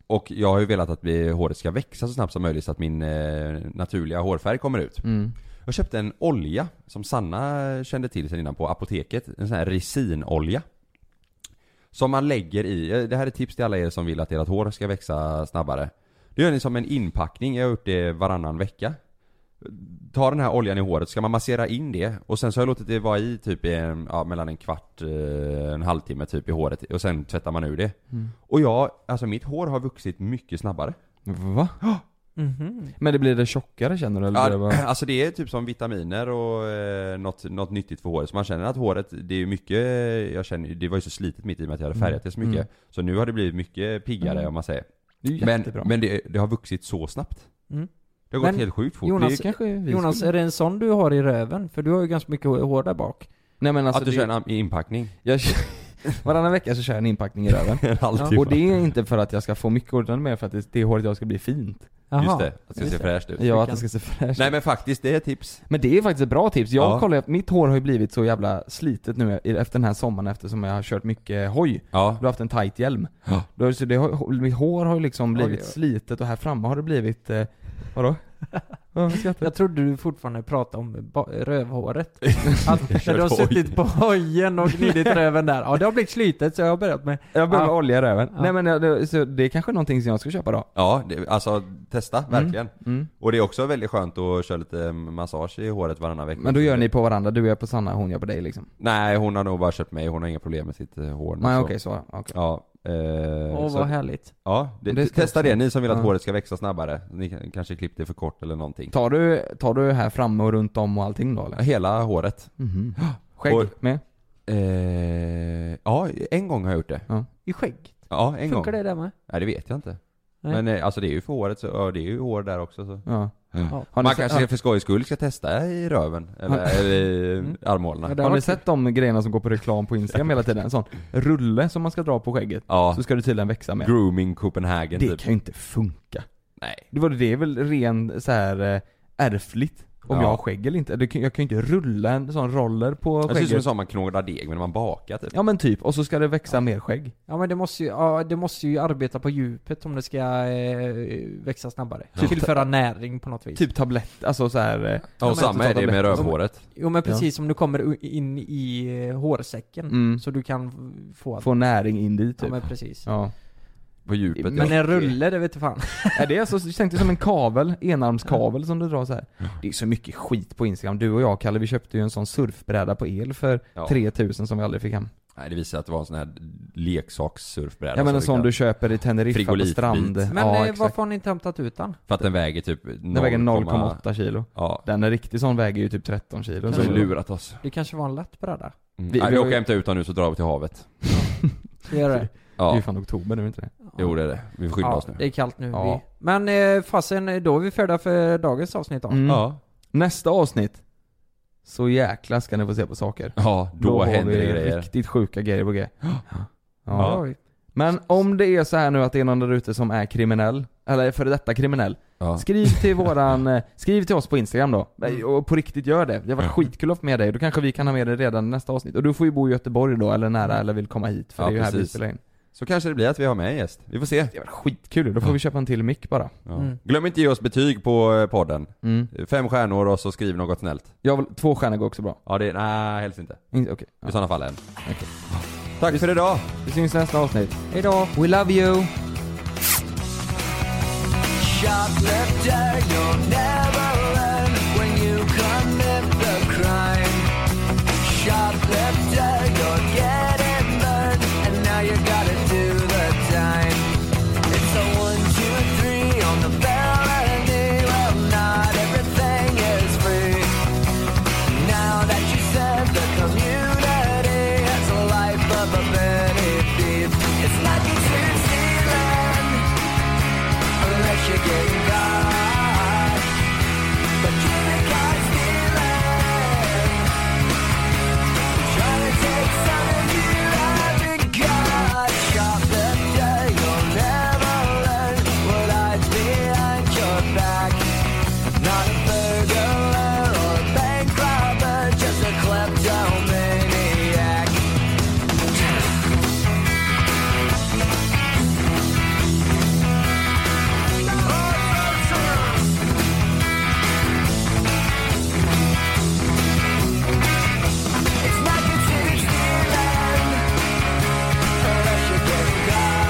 Och jag har ju velat att håret ska växa så snabbt som möjligt så att min naturliga hårfärg kommer ut. Mm. Jag köpte en olja som Sanna kände till sedan innan på apoteket. En sån här resinolja. Som man lägger i. Det här är tips till alla er som vill att ert hår ska växa snabbare. Det gör ni som en inpackning. Jag har gjort det varannan vecka. Ta den här oljan i håret, ska man massera in det och sen så har jag låtit det vara i typ mellan en kvart, en halvtimme typ i håret och sen tvättar man ur det. Mm. Och mitt hår har vuxit mycket snabbare. Va? Mm-hmm. Men det blir det tjockare känner du? Eller ja, alltså det är typ som vitaminer och något nyttigt för håret. Så man känner att håret, det är ju mycket, jag känner, det var ju så slitet mitt i och med att jag hade färgat det så mycket. Mm. Så nu har det blivit mycket piggare om man säger. Det men det har vuxit så snabbt. Mm. Det har gått helt sjukt fort. Jonas, är det en sån du har i röven? För du har ju ganska mycket hår där bak. Nej, men alltså att du kör en inpackning. Varannan vecka så kör jag en inpackning i röven. Och det är inte för att jag ska få mycket hår utan mer för att det håret jag ska bli fint. Aha. Just det, att det ska se fräscht ut. Ja, att det ska se fräscht ut. Nej, men faktiskt, det är tips. Men det är faktiskt ett bra tips. Jag kollar att mitt hår har ju blivit så jävla slitet nu efter den här sommaren eftersom jag har kört mycket hoj. Ja. Du har haft en tight hjälm. Ja. Mitt hår har ju liksom blivit slitet och här framme har det blivit... Vadå? Jag trodde du fortfarande pratade om rövhåret. Att när du har suttit på hojen och gnidit röven där. Ja, det har blivit slitet så jag har börjat med... Jag började med olja i röven. Ja. Nej, men det är kanske någonting som jag ska köpa då. Ja, testa, verkligen. Mm. Och det är också väldigt skönt att köra lite massage i håret varannan vecka. Men då gör ni på varandra, du är på Sanna, hon gör på dig liksom. Nej, hon har nog bara köpt mig, hon har inga problem med sitt hår. Nej, okej. Ja. Vad härligt. Ja, testa det, ni som vill att håret ska växa snabbare. Ni kanske klippte det för kort eller någonting. Tar du här framme och runt om och allting då eller? Hela håret. Mm-hmm. Skägg med? Ja, en gång har jag gjort det. I skägg? Ja, en gång. Funkar det där med? Nej, det vet jag inte. Nej. Men alltså det är ju för håret så, det är ju hår där också så. Ja. Mm. Man kanske för skojs skull ska testa i röven eller i armhålorna. Har ni sett de grejerna som går på reklam på Instagram hela tiden? En sån rulle som man ska dra på skägget så ska det tydligen växa med. Grooming Copenhagen. Det kan ju inte funka. Nej. Det är väl ren så här ärftligt om jag har skägg eller inte. Jag kan ju inte rulla en sån roller på skägget. Det är som en sån man knådar deg men man bakar typ. Ja men typ och så ska det växa mer skägg. Ja men det måste ju arbeta på djupet om det ska växa snabbare. Ja. Tillföra näring på något vis. Typ tablett alltså så här. Ja, och samma är det med rövhåret. Jo men precis som du kommer in i hårsäcken så du kan få näring in dit typ. Ja men precis. Ja. på djupet. Men en rulle, det vet du fan. Är det så, tänkte som en kabel, enarmskavel som du drar så här. Det är så mycket skit på Instagram. Du och jag, Kalle, vi köpte ju en sån surfbräda på el för 3000 som vi aldrig fick hem. Nej, det visar att det var en sån här leksakssurfbräda. Ja, men en sån du köper i Teneriffa på strand. Men varför har ni inte hämtat ut den? För att den väger typ 0,8 kilo. Ja. Den är riktigt sån väger ju typ 13 kilo. Det har lurat oss. Det kanske var en lätt bräda. Mm. Vi åker hämta ut den nu så drar vi till havet. Gör det. Ja. Det är ju fan oktober nu, inte det? Ja. Jo, det är det. Vi får skydda oss nu. Det är kallt nu. Ja. Men fasen, då är vi färdiga för dagens avsnitt då. Mm. Ja. Nästa avsnitt. Så jäkla ska ni få se på saker. Ja, då händer det grejer. Riktigt sjuka grejer på grejer. Ja. Men om det är så här nu att det är någon där ute som är kriminell, eller före detta kriminell, skriv till skriv till oss på Instagram då. Och på riktigt gör det. Det var skitkul att få med dig. Då kanske vi kan ha med dig redan nästa avsnitt. Och du får ju bo i Göteborg då, eller nära, eller vill komma hit. För det är ju här vi spelar in. Så kanske det blir att vi har med en gäst. Vi får se. Det var skitkul. Då får vi köpa en till mick bara. Ja. Mm. Glöm inte ge oss betyg på podden. 5 stjärnor och så skriv något snällt. 2 stjärnor går också bra. Ja, det är... Nej, helst inte. Okej. I sådana fall än. Okay. Tack för idag. Vi syns nästa avsnitt. Hej då. We love you. You gotta do the time. It's a 1, 2, 3 on the balcony. Well, not everything is free. Now that you said the community has a life of a many thief. It's like it's in Zealand unless you get caught. But you think I'm stealing, trying to take some of you. Shoplifter, you'll never learn what hides behind your back. Not a burglar or a bank robber, just a kleptomaniac. It's not considered stealing unless you get caught.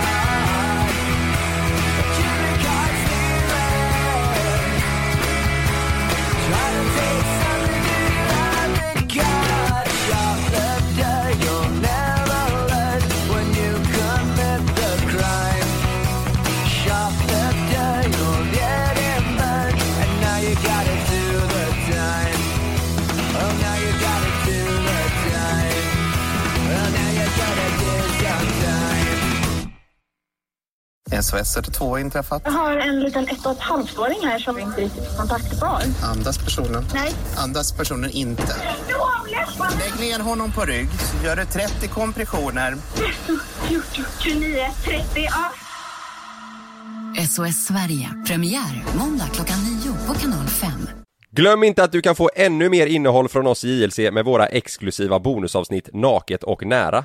SOS är det 2 inträffat. Jag har en liten 1,5-åring här som inte riktigt är kontaktbar. Andas personen? Nej. Andas personen inte? Lägg ner honom på rygg. Gör det 30 kompressioner. 13, 14, 29, 30, ja. SOS Sverige. Premiär måndag klockan 9 på kanal 5. Glöm inte att du kan få ännu mer innehåll från oss i JLC med våra exklusiva bonusavsnitt Naket och nära.